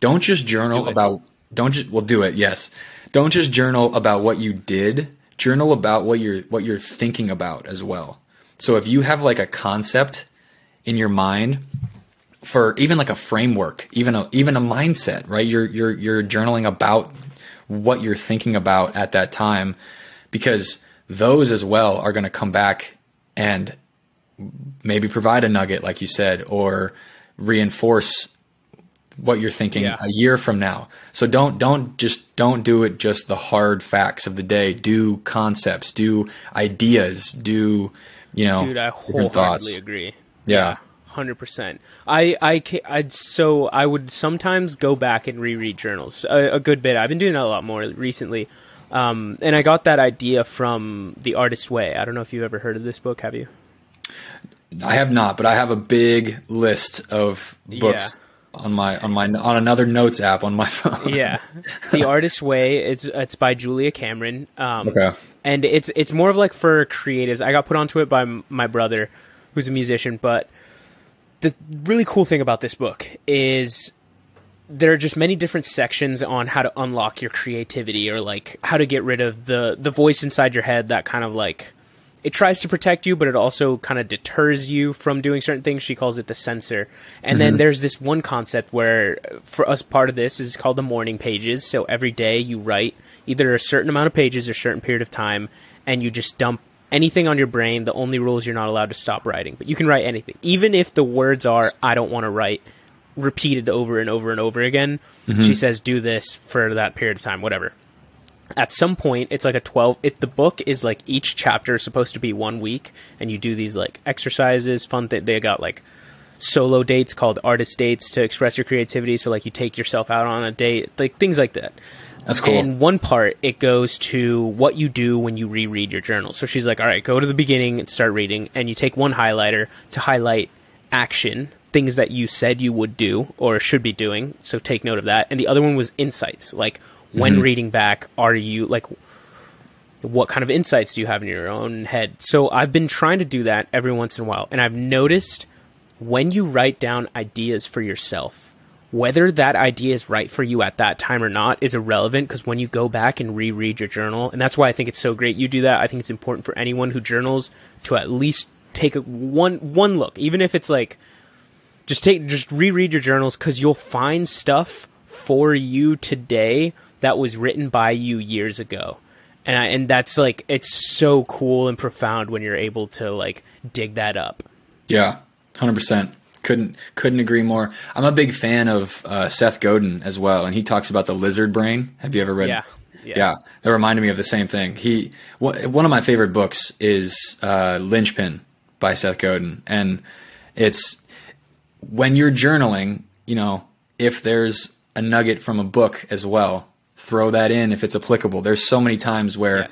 don't just journal about Don't just journal about what you did. Journal about what you're thinking about as well. So if you have like a concept in your mind for even like a framework, even a mindset, right? You're journaling about what you're thinking about at that time, because those as well are going to come back and maybe provide a nugget, like you said, or reinforce what you're thinking a year from now. So don't do it just the hard facts of the day. Do concepts, do ideas, do Dude, I wholeheartedly agree. Yeah. 100%. I would sometimes go back and reread journals a good bit. I've been doing that a lot more recently. And I got that idea from The Artist's Way. I don't know if you've ever heard of this book. Have you? I have not, but I have a big list of books on another notes app on my phone. Yeah. The Artist's Way. It's by Julia Cameron. Okay. And it's more of like for creatives. I got put onto it by my brother, who's a musician. But the really cool thing about this book is there are just many different sections on how to unlock your creativity, or like how to get rid of the voice inside your head that kind of like, it tries to protect you, but it also kind of deters you from doing certain things. She calls it the censor. And then there's this one concept where for us, part of this is called the morning pages. So every day you write either a certain amount of pages or a certain period of time, and you just dump anything on your brain. The only rule is you're not allowed to stop writing, but you can write anything. Even if the words are, I don't want to write, repeated over and over and over again. Mm-hmm. She says, do this for that period of time, whatever. At some point, it's like the book is like each chapter is supposed to be 1 week, and you do these like exercises, fun thing. They got like solo dates called artist dates to express your creativity. So like you take yourself out on a date, like things like that. That's cool. And one part, it goes to what you do when you reread your journal. So she's like, all right, go to the beginning and start reading. And you take one highlighter to highlight action, things that you said you would do or should be doing. So take note of that. And the other one was insights. Like when reading back, are you like, what kind of insights do you have in your own head? So I've been trying to do that every once in a while. And I've noticed when you write down ideas for yourself, whether that idea is right for you at that time or not is irrelevant, because when you go back and reread your journal, and that's why I think it's so great you do that. I think it's important for anyone who journals to at least take one look, even if it's like just reread your journals, because you'll find stuff for you today that was written by you years ago. And that's like, it's so cool and profound when you're able to like dig that up. Yeah, 100%. Couldn't agree more. I'm a big fan of Seth Godin as well, and he talks about the lizard brain. Have you ever read? Yeah. That reminded me of the same thing. One of my favorite books is Lynchpin by Seth Godin, and it's when you're journaling, if there's a nugget from a book as well, throw that in if it's applicable. There's so many times where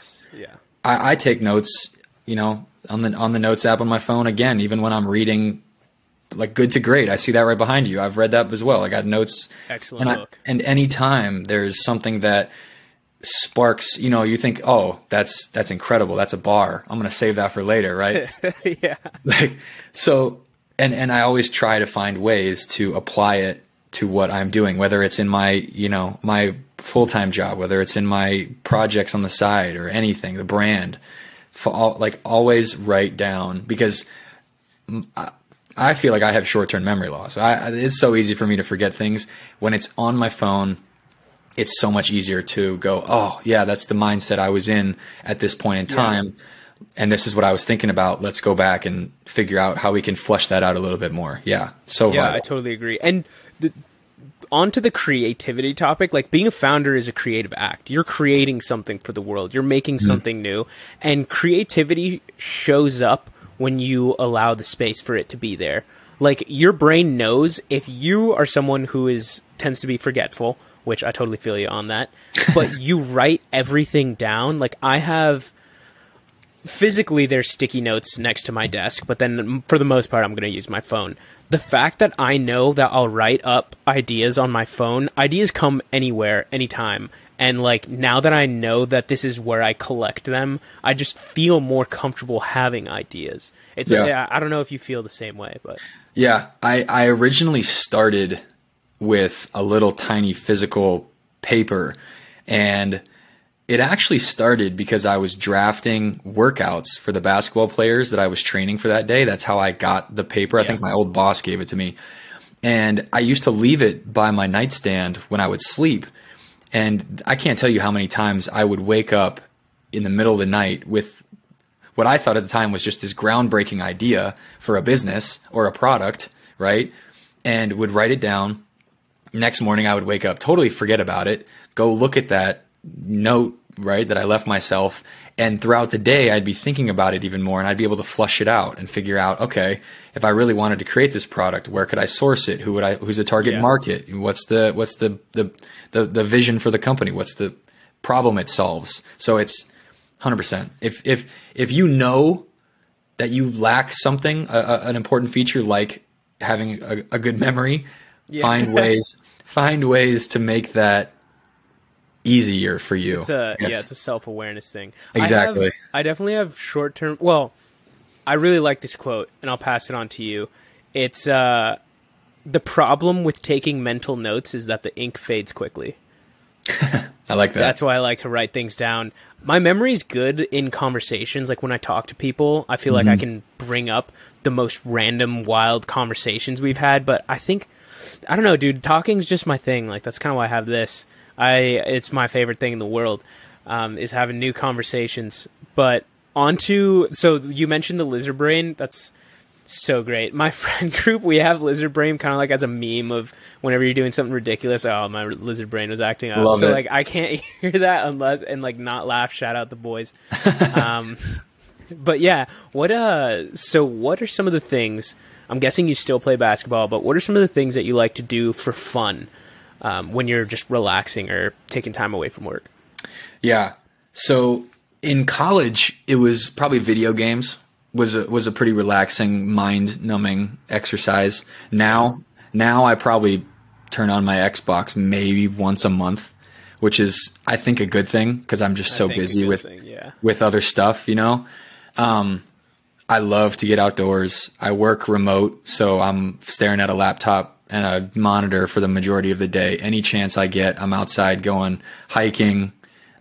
I take notes, on the notes app on my phone again, even when I'm reading like Good to Great. I see that right behind you. I've read that as well. I got notes. Excellent book. And anytime there's something that sparks, you know, you think, oh, that's incredible. That's a bar. I'm going to save that for later. Right. Yeah. Like, so, and I always try to find ways to apply it to what I'm doing, whether it's in my, you know, my full-time job, whether it's in my projects on the side or anything, the brand, for all, like always write down, because I feel like I have short-term memory loss. It's so easy for me to forget things. When it's on my phone, it's so much easier to go, oh yeah, that's the mindset I was in at this point in time. Yeah. And this is what I was thinking about. Let's go back and figure out how we can flesh that out a little bit more. Yeah. So yeah, vital. I totally agree. And onto the creativity topic, like being a founder is a creative act. You're creating something for the world. You're making something new, and creativity shows up when you allow the space for it to be there. Like your brain knows if you are someone who tends to be forgetful, which I totally feel you on that, but you write everything down. Like I have physically there's sticky notes next to my desk, but then for the most part, I'm going to use my phone. The fact that I know that I'll write up ideas on my phone, ideas come anywhere, anytime. And like, now that I know that this is where I collect them, I just feel more comfortable having ideas. It's, yeah, I don't know if you feel the same way, but yeah, I originally started with a little tiny physical paper. And it actually started because I was drafting workouts for the basketball players that I was training for that day. That's how I got the paper. Yeah. I think my old boss gave it to me. And I used to leave it by my nightstand when I would sleep. And I can't tell you how many times I would wake up in the middle of the night with what I thought at the time was just this groundbreaking idea for a business or a product, right? And would write it down. Next morning, I would wake up, totally forget about it, go look at that note, right, that I left myself. And throughout the day, I'd be thinking about it even more, and I'd be able to flush it out and figure out, okay, if I really wanted to create this product, where could I source it? Who's the target market? What's the vision for the company? What's the problem it solves? So it's 100%. If you know that you lack something, an important feature, like having a good memory, find ways to make that easier for you. It's a self-awareness thing. Exactly. I definitely have short-term. Well, I really like this quote, and I'll pass it on to you. It's the problem with taking mental notes is that the ink fades quickly. I like that. That's why I like to write things down. My memory is good in conversations. Like when I talk to people, I feel like I can bring up the most random, wild conversations we've had. But I think, I don't know, dude, talking's just my thing. Like that's kind of why I have this. It's my favorite thing in the world, is having new conversations. But so you mentioned the lizard brain. That's so great. My friend group, we have lizard brain kind of like as a meme of whenever you're doing something ridiculous. Oh, my lizard brain was acting up. Love so it. Like, I can't hear that unless, and like not laugh, shout out the boys. But yeah, what are some of the things, I'm guessing you still play basketball, but what are some of the things that you like to do for fun? When you're just relaxing or taking time away from work? Yeah. So in college, it was probably video games was a pretty relaxing, mind numbing exercise. Now I probably turn on my Xbox maybe once a month, which is, I think, a good thing, because I'm just so busy with other stuff, you know? I love to get outdoors. I work remote, so I'm staring at a laptop and a monitor for the majority of the day. Any chance I get, I'm outside going hiking,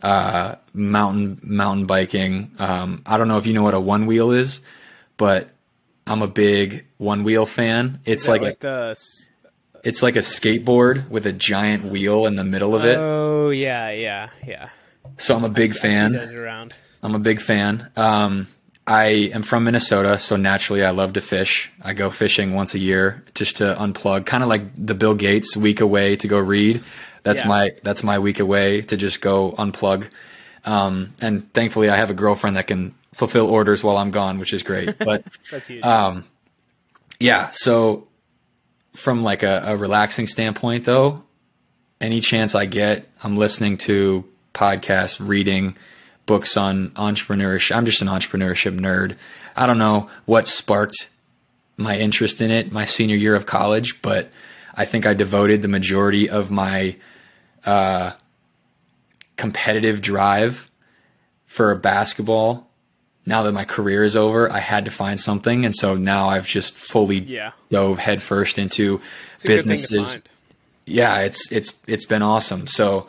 mountain biking. I don't know if you know what a one wheel is, but I'm a big one wheel fan. It's it's like a skateboard with a giant wheel in the middle of it. Oh yeah. So I'm a big fan. I see those around. I'm a big fan. I am from Minnesota, so naturally I love to fish. I go fishing once a year just to unplug, kind of like the Bill Gates week away to go read. That's my week away to just go unplug. And thankfully I have a girlfriend that can fulfill orders while I'm gone, which is great. But that's huge. So from like a relaxing standpoint though, any chance I get, I'm listening to podcasts, reading books on entrepreneurship. I'm just an entrepreneurship nerd. I don't know what sparked my interest in it my senior year of college, but I think I devoted the majority of my competitive drive for basketball. Now that my career is over, I had to find something. And so now I've just fully dove headfirst into businesses. Yeah. It's been awesome. So,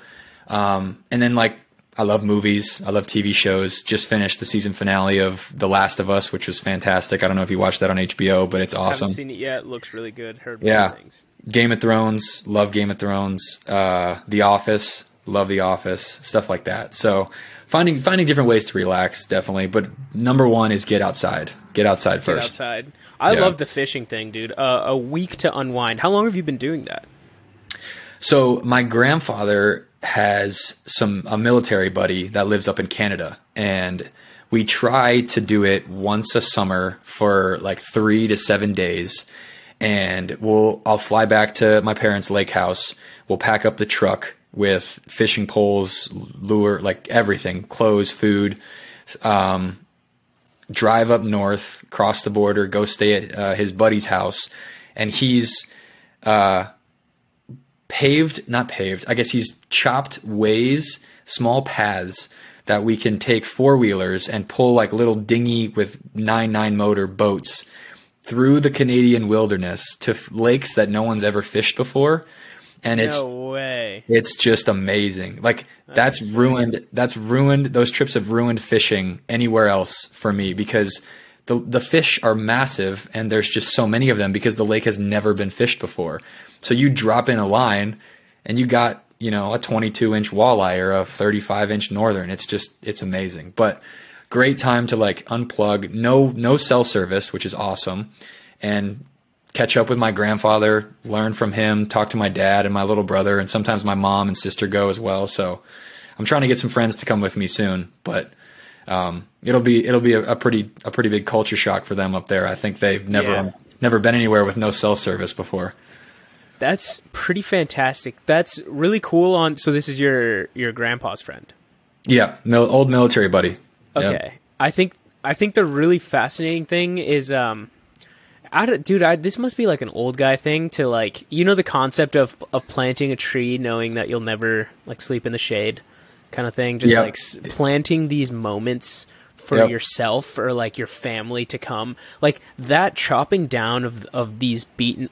and then like, I love movies. I love TV shows. Just finished the season finale of The Last of Us, which was fantastic. I don't know if you watched that on HBO, but it's awesome. I haven't seen it yet. It looks really good. Heard more things. Game of Thrones. Love Game of Thrones. The Office. Love The Office. Stuff like that. So finding different ways to relax, definitely. But number one is get outside. Get outside first. Get outside. I love the fishing thing, dude. A week to unwind. How long have you been doing that? So my grandfather has a military buddy that lives up in Canada, and we try to do it once a summer for like 3 to 7 days, and I'll fly back to my parents' lake house. We'll pack up the truck with fishing poles, lure, like everything, clothes, food, drive up north, cross the border, go stay at his buddy's house. And he's, he's chopped ways, small paths that we can take four wheelers and pull like little dinghy with 9.9 motor boats through the Canadian wilderness to lakes that no one's ever fished before. And it's just amazing. Like that's ruined. Those trips have ruined fishing anywhere else for me, because the fish are massive and there's just so many of them because the lake has never been fished before. So you drop in a line and you got, a 22-inch walleye or a 35-inch northern. It's amazing, but great time to like unplug, no cell service, which is awesome. And catch up with my grandfather, learn from him, talk to my dad and my little brother. And sometimes my mom and sister go as well. So I'm trying to get some friends to come with me soon, but it'll be a pretty big culture shock for them up there. I think they've never been anywhere with no cell service before. That's pretty fantastic. That's really cool. So this is your grandpa's friend. Yeah. Old military buddy. Okay. Yep. I think the really fascinating thing is, this must be like an old guy thing to like, the concept of planting a tree, knowing that you'll never like sleep in the shade kind of thing. Just like planting these moments for yourself or like your family to come, like that chopping down of these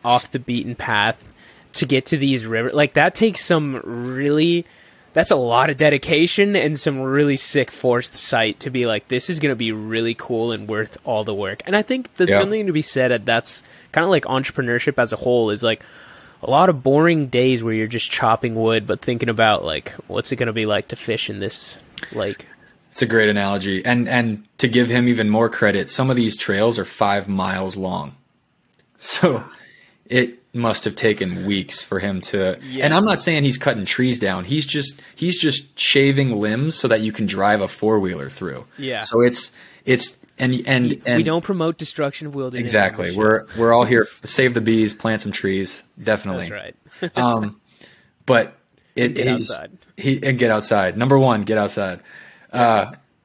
off the beaten path to get to these rivers. Like that takes that's a lot of dedication and some really sick foresight to be like, this is going to be really cool and worth all the work. And I think that's something to be said that's kind of like entrepreneurship as a whole is like a lot of boring days where you're just chopping wood, but thinking about like, what's it going to be like to fish in this lake? It's a great analogy. And to give him even more credit, some of these trails are 5 miles long. So it must have taken weeks for him to, and I'm not saying he's cutting trees down. He's just shaving limbs so that you can drive a four-wheeler through. Yeah. So we don't promote destruction of wilderness. Exactly. We're all here. Save the bees, plant some trees. Definitely. That's right. But get outside. Number one, get outside.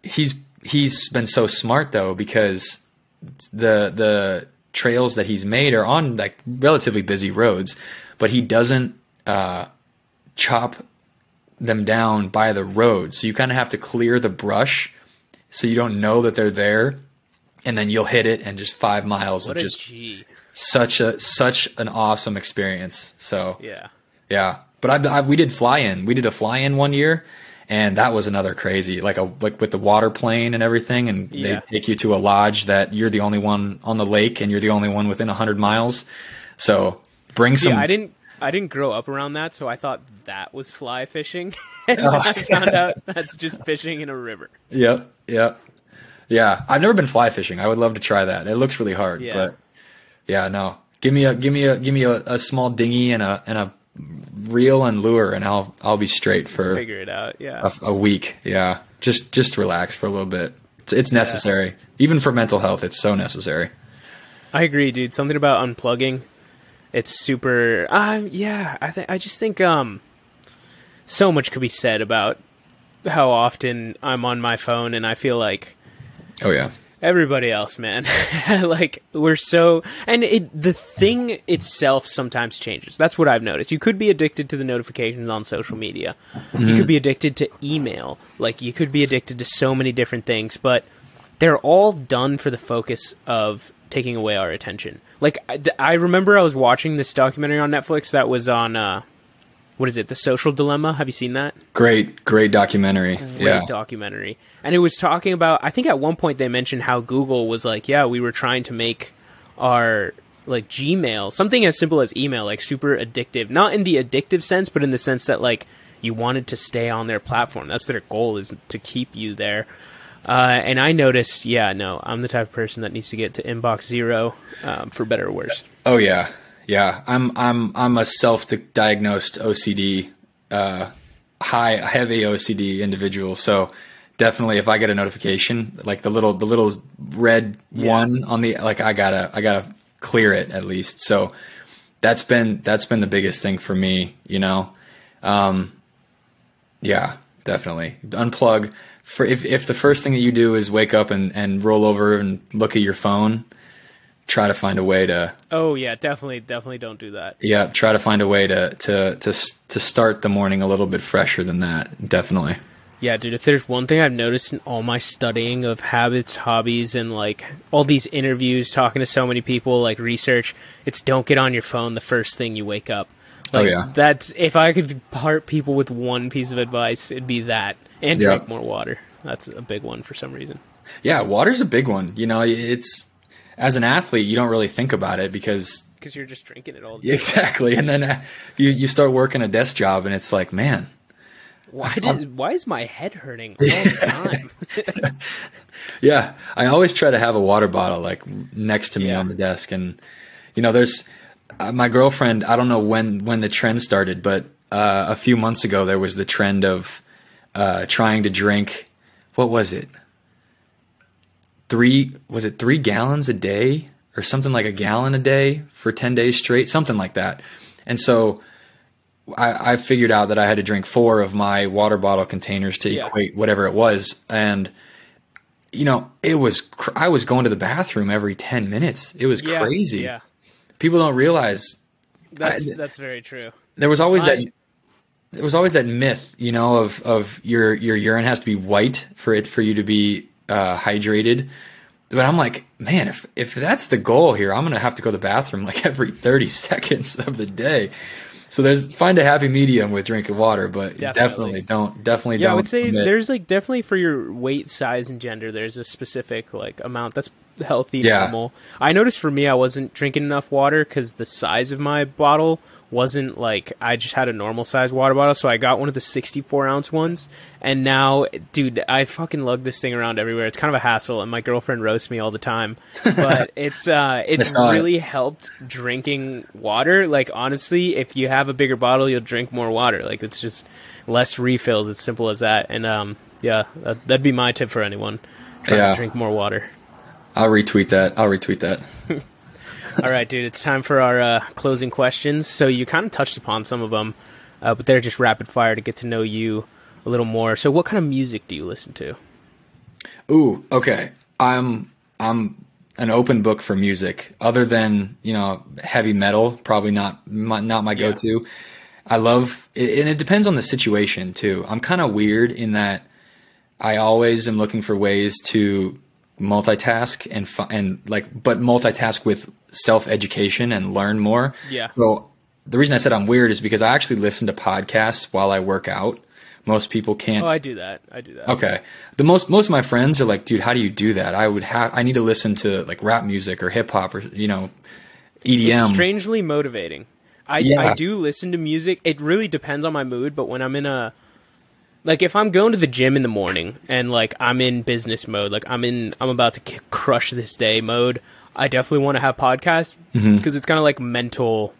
He's been so smart though, because the trails that he's made are on like relatively busy roads, but he doesn't chop them down by the road. So you kind of have to clear the brush so you don't know that they're there, and then you'll hit it and just 5 miles of just such an awesome experience. So yeah. But we did fly in. We did a fly in one year, and that was another crazy, like with the water plane and everything. And they take you to a lodge that you're the only one on the lake and you're the only one within 100 miles. So I didn't grow up around that. So I thought that was fly fishing. And I found out that's just fishing in a river. Yep. Yep. Yeah. I've never been fly fishing. I would love to try that. It looks really hard, but no, give me a small dinghy and a reel and lure, and I'll be straight for figure it out. Yeah, a week. Yeah, just relax for a little bit. It's necessary, even for mental health. It's so necessary. I agree, dude. Something about unplugging. It's super. I just think so much could be said about how often I'm on my phone, and I feel like everybody else, man. Like, we're so... And the thing itself sometimes changes. That's what I've noticed. You could be addicted to the notifications on social media. Mm-hmm. You could be addicted to email. Like, you could be addicted to so many different things, but they're all done for the focus of taking away our attention. Like, I remember I was watching this documentary on Netflix that was on... what is it? The Social Dilemma. Have you seen that? Great documentary. Great documentary. And it was talking about, I think at one point they mentioned how Google was like, yeah, we were trying to make our like Gmail, something as simple as email, like super addictive, not in the addictive sense, but in the sense that like you wanted to stay on their platform. That's their goal, is to keep you there. And I noticed, yeah, no, I'm the type of person that needs to get to inbox zero, for better or worse. Oh yeah. Yeah, I'm a self-diagnosed OCD, heavy OCD individual. So definitely, if I get a notification, like the little red one on the, like, I gotta clear it at least. So that's been the biggest thing for me, you know. Yeah, definitely unplug. For if the first thing that you do is wake up and roll over and look at your phone, try to find a way to... Oh yeah, definitely don't do that. Yeah, try to find a way to start the morning a little bit fresher than that, definitely. Yeah, dude, if there's one thing I've noticed in all my studying of habits, hobbies, and like all these interviews, talking to so many people, like research, it's don't get on your phone the first thing you wake up. Like, oh yeah. That's, if I could part people with one piece of advice, it'd be that. And drink more water. That's a big one for some reason. Yeah, water's a big one. You know, it's... As an athlete, you don't really think about it because you're just drinking it all the time. Exactly. And then you start working a desk job and it's like, man, why is my head hurting all the time? Yeah. I always try to have a water bottle like next to me on the desk. And you know, there's my girlfriend, I don't know when the trend started, but a few months ago there was the trend of trying to drink, what was it? 3 gallons a day or something, like a gallon a day for 10 days straight, something like that. And so I figured out that I had to drink 4 of my water bottle containers to equate whatever it was. And you know, I was going to the bathroom every 10 minutes. It was crazy. Yeah. People don't realize that's very true. There was always that myth, you know, of your urine has to be white for you to be hydrated. But I'm like, man, if that's the goal here, I'm going to have to go to the bathroom like every 30 seconds of the day. So find a happy medium with drinking water, but definitely don't. I would say there's like, definitely for your weight, size, and gender, there's a specific like amount that's healthy, normal. I noticed for me, I wasn't drinking enough water because the size of my bottle wasn't like, I just had a normal size water bottle, so I got one of the 64-ounce ones, and now, dude, I fucking lug this thing around everywhere. It's kind of a hassle, and my girlfriend roasts me all the time, but it's really helped drinking water. Like, honestly, if you have a bigger bottle, you'll drink more water. Like, it's just less refills. It's simple as that. And that'd be my tip for anyone. Try to drink more water. I'll retweet that. All right, dude, it's time for our closing questions. So you kind of touched upon some of them, but they're just rapid fire to get to know you a little more. So what kind of music do you listen to? Ooh, okay. I'm an open book for music, other than, you know, heavy metal, probably not my go-to. I love it, and it depends on the situation too. I'm kind of weird in that I always am looking for ways to multitask but multitask with self-education and learn more. Yeah. So the reason I said I'm weird is because I actually listen to podcasts while I work out. Most people can't. Oh, I do that. Okay. The most of my friends are like, dude, how do you do that? I need to listen to like rap music or hip hop or, you know, EDM. It's strangely motivating. I do listen to music. It really depends on my mood, but when I'm in like if I'm going to the gym in the morning and like I'm in business mode, like I'm about to crush this day mode, I definitely want to have podcasts because it's kind of like mental.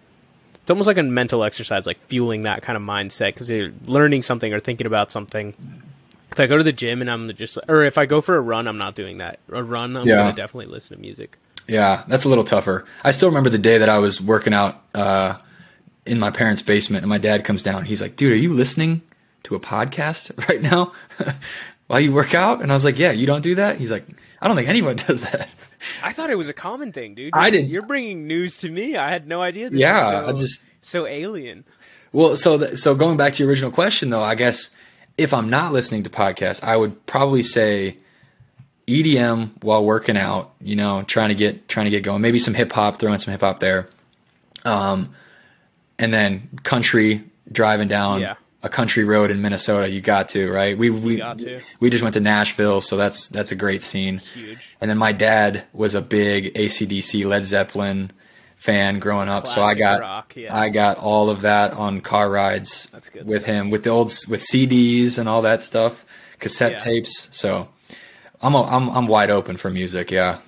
It's almost like a mental exercise, like fueling that kind of mindset because you're learning something or thinking about something. If I go to the gym and I'm just, or if I go for a run, I'm not doing that. A run, I'm going to definitely listen to music. Yeah, that's a little tougher. I still remember the day that I was working out in my parents' basement, and my dad comes down. He's like, "Dude, are you listening to a podcast right now while you work out?" And I was like, "Yeah, you don't do that?" He's like, I don't think anyone does that. I thought it was a common thing, dude. I didn't. You're bringing news to me. I had no idea. This was so alien. Well, so going back to your original question, though, I guess if I'm not listening to podcasts, I would probably say EDM while working out. You know, trying to get going. Maybe some hip hop. Throwing some hip hop there, and then country driving down. Yeah. A country road in Minnesota, you got to, right? We just went to Nashville, so that's a great scene. Huge. And then my dad was a big AC/DC, Led Zeppelin fan growing up, classic so I got rock, yeah. I got all of that on car rides with him, with the old CDs and all that stuff, cassette tapes. So I'm wide open for music, yeah.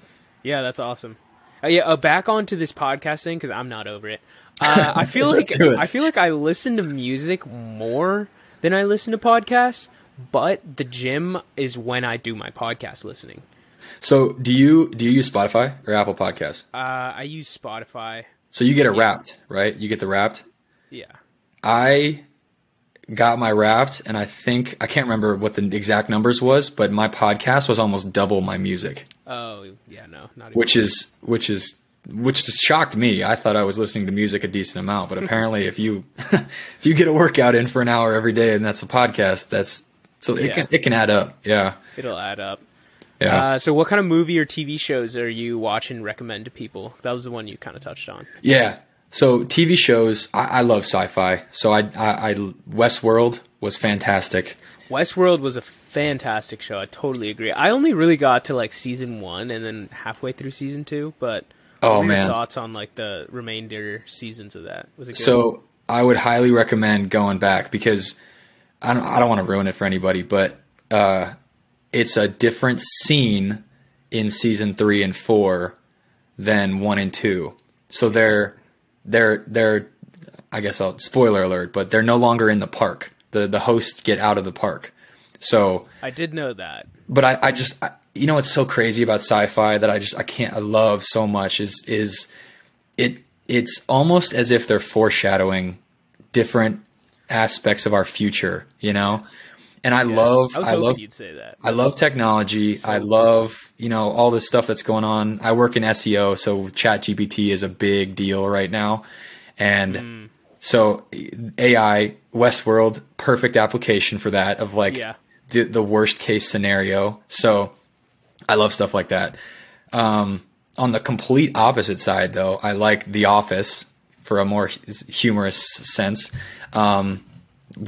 Yeah, that's awesome. Back onto this podcast thing because I'm not over it. I feel like I listen to music more than I listen to podcasts, but the gym is when I do my podcast listening. So do you use Spotify or Apple Podcasts? I use Spotify. So you get a Wrapped, right? You get the Wrapped. Yeah. I got my Wrapped, and I think I can't remember what the exact numbers was, but my podcast was almost double my music. Oh yeah, no, not even. Which shocked me. I thought I was listening to music a decent amount, but apparently if you get a workout in for an hour every day and that's a podcast, it can add up. Yeah. It'll add up. Yeah. So what kind of movie or TV shows are you watching, recommend to people? That was the one you kind of touched on. Yeah. So TV shows, I love sci-fi. So Westworld was fantastic. Westworld was a fantastic show. I totally agree. I only really got to like season 1 and then halfway through season 2, but oh, man. What are your thoughts on like the remainder seasons of that? Was it good? So I would highly recommend going back because I don't want to ruin it for anybody, but it's a different scene in season 3 and 4 than 1 and 2. So they're I guess I'll spoiler alert, but they're no longer in the park. The hosts get out of the park. So I did know that, but I just you know what's so crazy about sci-fi that I love so much is it's almost as if they're foreshadowing different aspects of our future, you know? And I love you'd say that. I love technology. So I love, you know, all this stuff that's going on. I work in SEO, so ChatGPT is a big deal right now. And so AI, Westworld, perfect application for that of like the worst case scenario. So I love stuff like that. On the complete opposite side, though, I like The Office for a more humorous sense.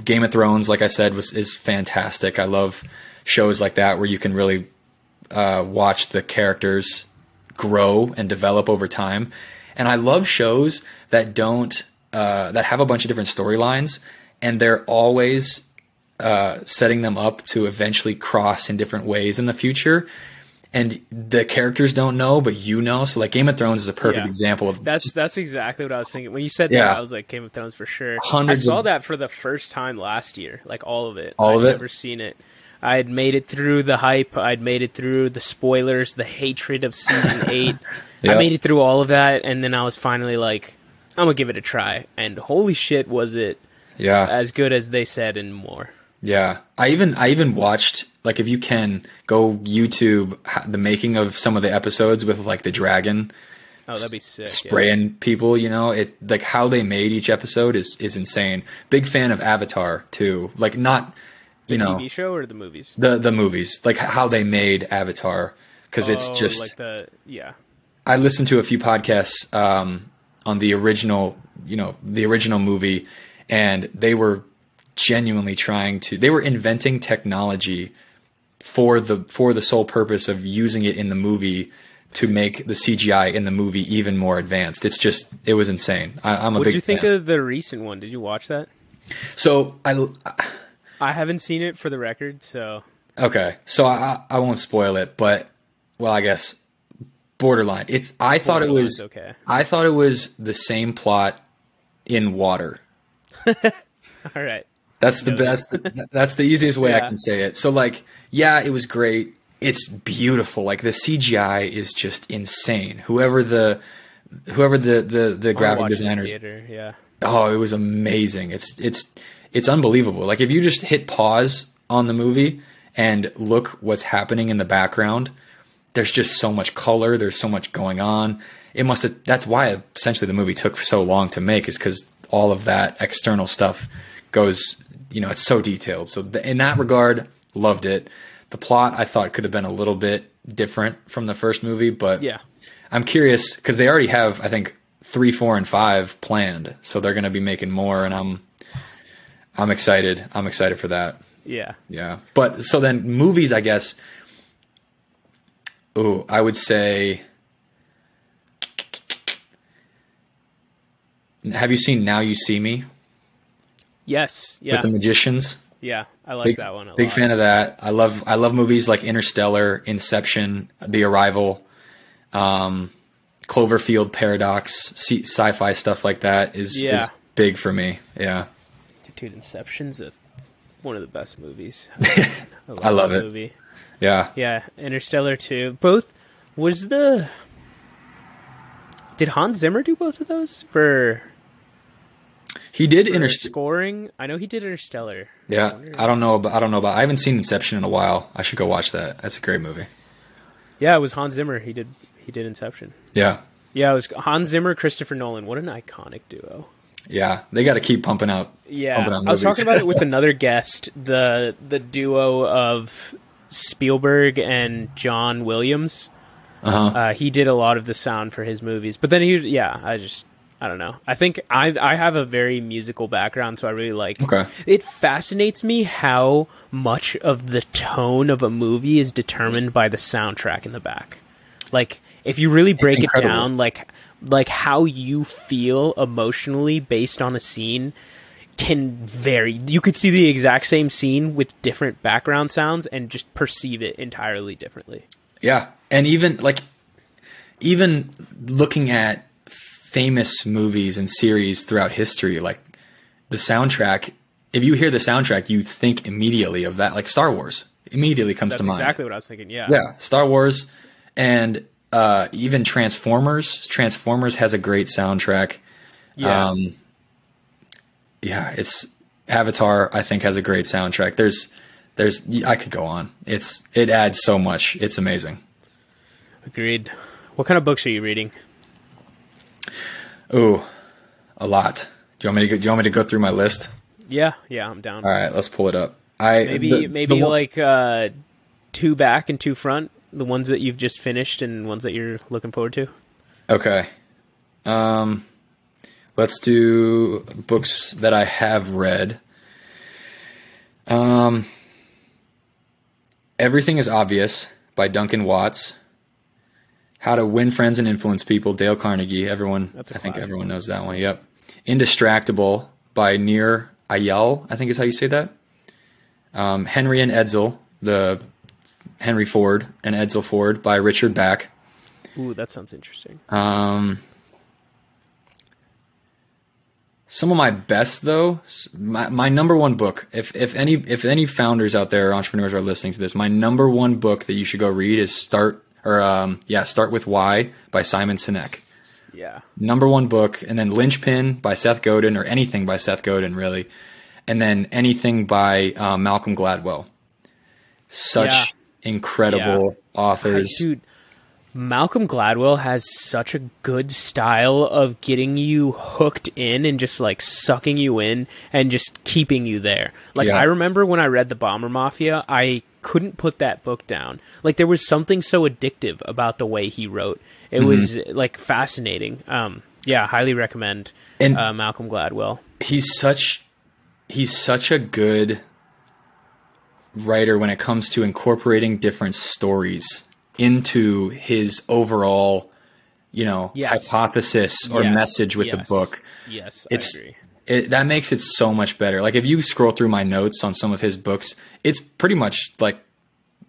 Game of Thrones, like I said, is fantastic. I love shows like that where you can really watch the characters grow and develop over time. And I love shows that that have a bunch of different storylines, and they're always setting them up to eventually cross in different ways in the future. And the characters don't know, but you know. So like Game of Thrones is a perfect example of that's exactly what I was thinking. When you said that, I was like, Game of Thrones for sure. I saw that for the first time last year, like all of it. I'd never seen it. I had made it through the hype. I'd made it through the spoilers, the hatred of season 8. Yep. I made it through all of that. And then I was finally like, I'm going to give it a try. And holy shit, was it as good as they said and more. Yeah. I even watched, like, if you can go YouTube the making of some of the episodes with like the dragon that'd be sick, spraying people, you know, it like how they made each episode is insane. Big fan of Avatar too. Like not, you know, TV show or the movies, the movies, like how they made Avatar. Cause it's just like I listened to a few podcasts, on the original movie, and they were genuinely they were inventing technology for the sole purpose of using it in the movie to make the CGI in the movie even more advanced. It was insane. What did you think of the recent one? Did you watch that? So I haven't seen it for the record. So, okay. So I won't spoil it, but I guess borderline. I thought it was the same plot in water. All right. That's the easiest way I can say it. So like, yeah, it was great. It's beautiful. Like the CGI is just insane. Whoever the graphic designers. Oh, it was amazing. It's unbelievable. Like if you just hit pause on the movie and look what's happening in the background, there's just so much color. There's so much going on. It must have, that's why essentially the movie took so long to make, is because all of that external stuff goes, you know, it's so detailed. So in that regard, loved it. The plot I thought could have been a little bit different from the first movie, but yeah, I'm curious because they already have, I think, 3, 4, and 5 planned. So they're going to be making more, and I'm excited. I'm excited for that. Yeah. Yeah. But so then movies, I guess, ooh, I would say, have you seen Now You See Me? Yes. Yeah. With the magicians. Yeah. I like that one a lot. Big fan of that. I love movies like Interstellar, Inception, The Arrival, Cloverfield Paradox, sci-fi stuff like that is big for me. Yeah. Dude, Inception's one of the best movies. I love it. Movie. Yeah. Yeah. Interstellar too. Both did Hans Zimmer do both of those for? He did Interstellar scoring. I know he did Interstellar. Yeah, I don't know about. I haven't seen Inception in a while. I should go watch that. That's a great movie. Yeah, it was Hans Zimmer. He did Inception. Yeah. Yeah, it was Hans Zimmer, Christopher Nolan. What an iconic duo. Yeah, they got to keep pumping out. Yeah, I was talking about it with another guest. The duo of Spielberg and John Williams. Uh-huh. He did a lot of the sound for his movies, but then I don't know. I think I have a very musical background, so I really like. Okay. It fascinates me how much of the tone of a movie is determined by the soundtrack in the back. Like, if you really break it down, like how you feel emotionally based on a scene can vary. You could see the exact same scene with different background sounds and just perceive it entirely differently. Yeah, and even looking at famous movies and series throughout history, like the soundtrack, if you hear the soundtrack, you think immediately of that. Like Star Wars immediately comes to mind. That's exactly what I was thinking. Yeah. Yeah. Star Wars, and even Transformers. Transformers has a great soundtrack. Yeah. Yeah. It's Avatar, I think, has a great soundtrack. There's I could go on. It adds so much. It's amazing. Agreed. What kind of books are you reading? Ooh, a lot. Do you want me to go through my list? Yeah, I'm down. All right, let's pull it up. Maybe 2 back and 2 front, the ones that you've just finished and ones that you're looking forward to. Okay. Let's do books that I have read. Everything is Obvious by Duncan Watts. How to Win Friends and Influence People, Dale Carnegie. I think everyone knows that one. Yep. Indistractable by Nir Eyal, I think is how you say that. Henry and Edsel, the Henry Ford and Edsel Ford by Richard Bach. Ooh, that sounds interesting. Some of my best, though, my number one book, if any founders out there or entrepreneurs are listening to this, my number one book that you should go read is Start With Why by Simon Sinek. Yeah. Number one book. And then Linchpin by Seth Godin, or anything by Seth Godin, really. And then anything by Malcolm Gladwell. Such incredible authors. Dude, Malcolm Gladwell has such a good style of getting you hooked in and just like sucking you in and just keeping you there. I remember when I read The Bomber Mafia, I couldn't put that book down. Like, there was something so addictive about the way he wrote. It was like fascinating. Highly recommend Malcolm Gladwell. He's such a good writer when it comes to incorporating different stories into his overall, hypothesis or message with the book. Yes, I agree. That makes it so much better. Like, if you scroll through my notes on some of his books, it's pretty much like,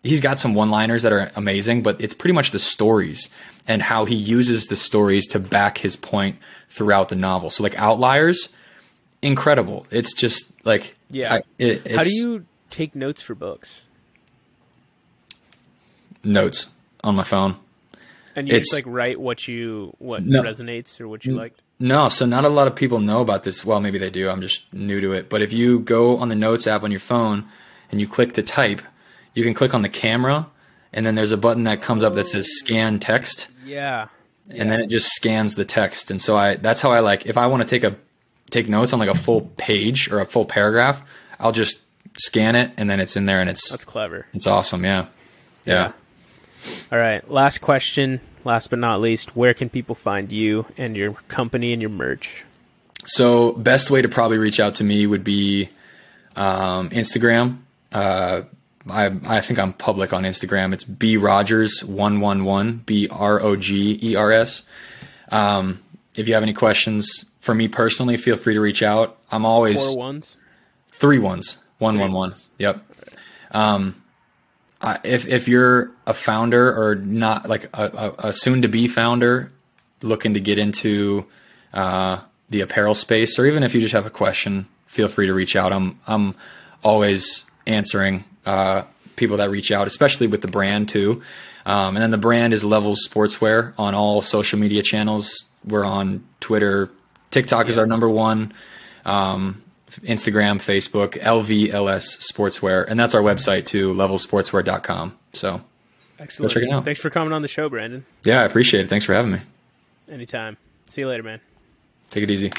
he's got some one-liners that are amazing, but it's pretty much the stories and how he uses the stories to back his point throughout the novel. So like Outliers, incredible. It's just like, how do you take notes for books? Notes on my phone. And you just like write what resonates or what you liked? No, so not a lot of people know about this. Well, maybe they do. I'm just new to it. But if you go on the Notes app on your phone and you click to type, you can click on the camera and then there's a button that comes up that says scan text. Yeah. And then it just scans the text. And so that's how I like, if I want to take notes on like a full page or a full paragraph, I'll just scan it and then it's in there, and that's clever. It's awesome. Yeah. All right. Last question. Last but not least, where can people find you and your company and your merch? So best way to probably reach out to me would be Instagram. I think I'm public on Instagram. It's brogers111, brogers. If you have any questions for me personally, feel free to reach out. I'm always 4 ones, 3 ones, 111. Yep. If you're a founder or not, like a soon to be founder looking to get into the apparel space, or even if you just have a question, feel free to reach out. I'm always answering people that reach out, especially with the brand too. And then the brand is LVLS Sportswear on all social media channels. We're on Twitter, TikTok is our #1, Instagram, Facebook, LVLS Sportswear. And that's our website too, LVLSsportswear.com. So excellent. Go check it out. Thanks for coming on the show, Brandon. Yeah, I appreciate it. Thanks for having me. Anytime. See you later, man. Take it easy.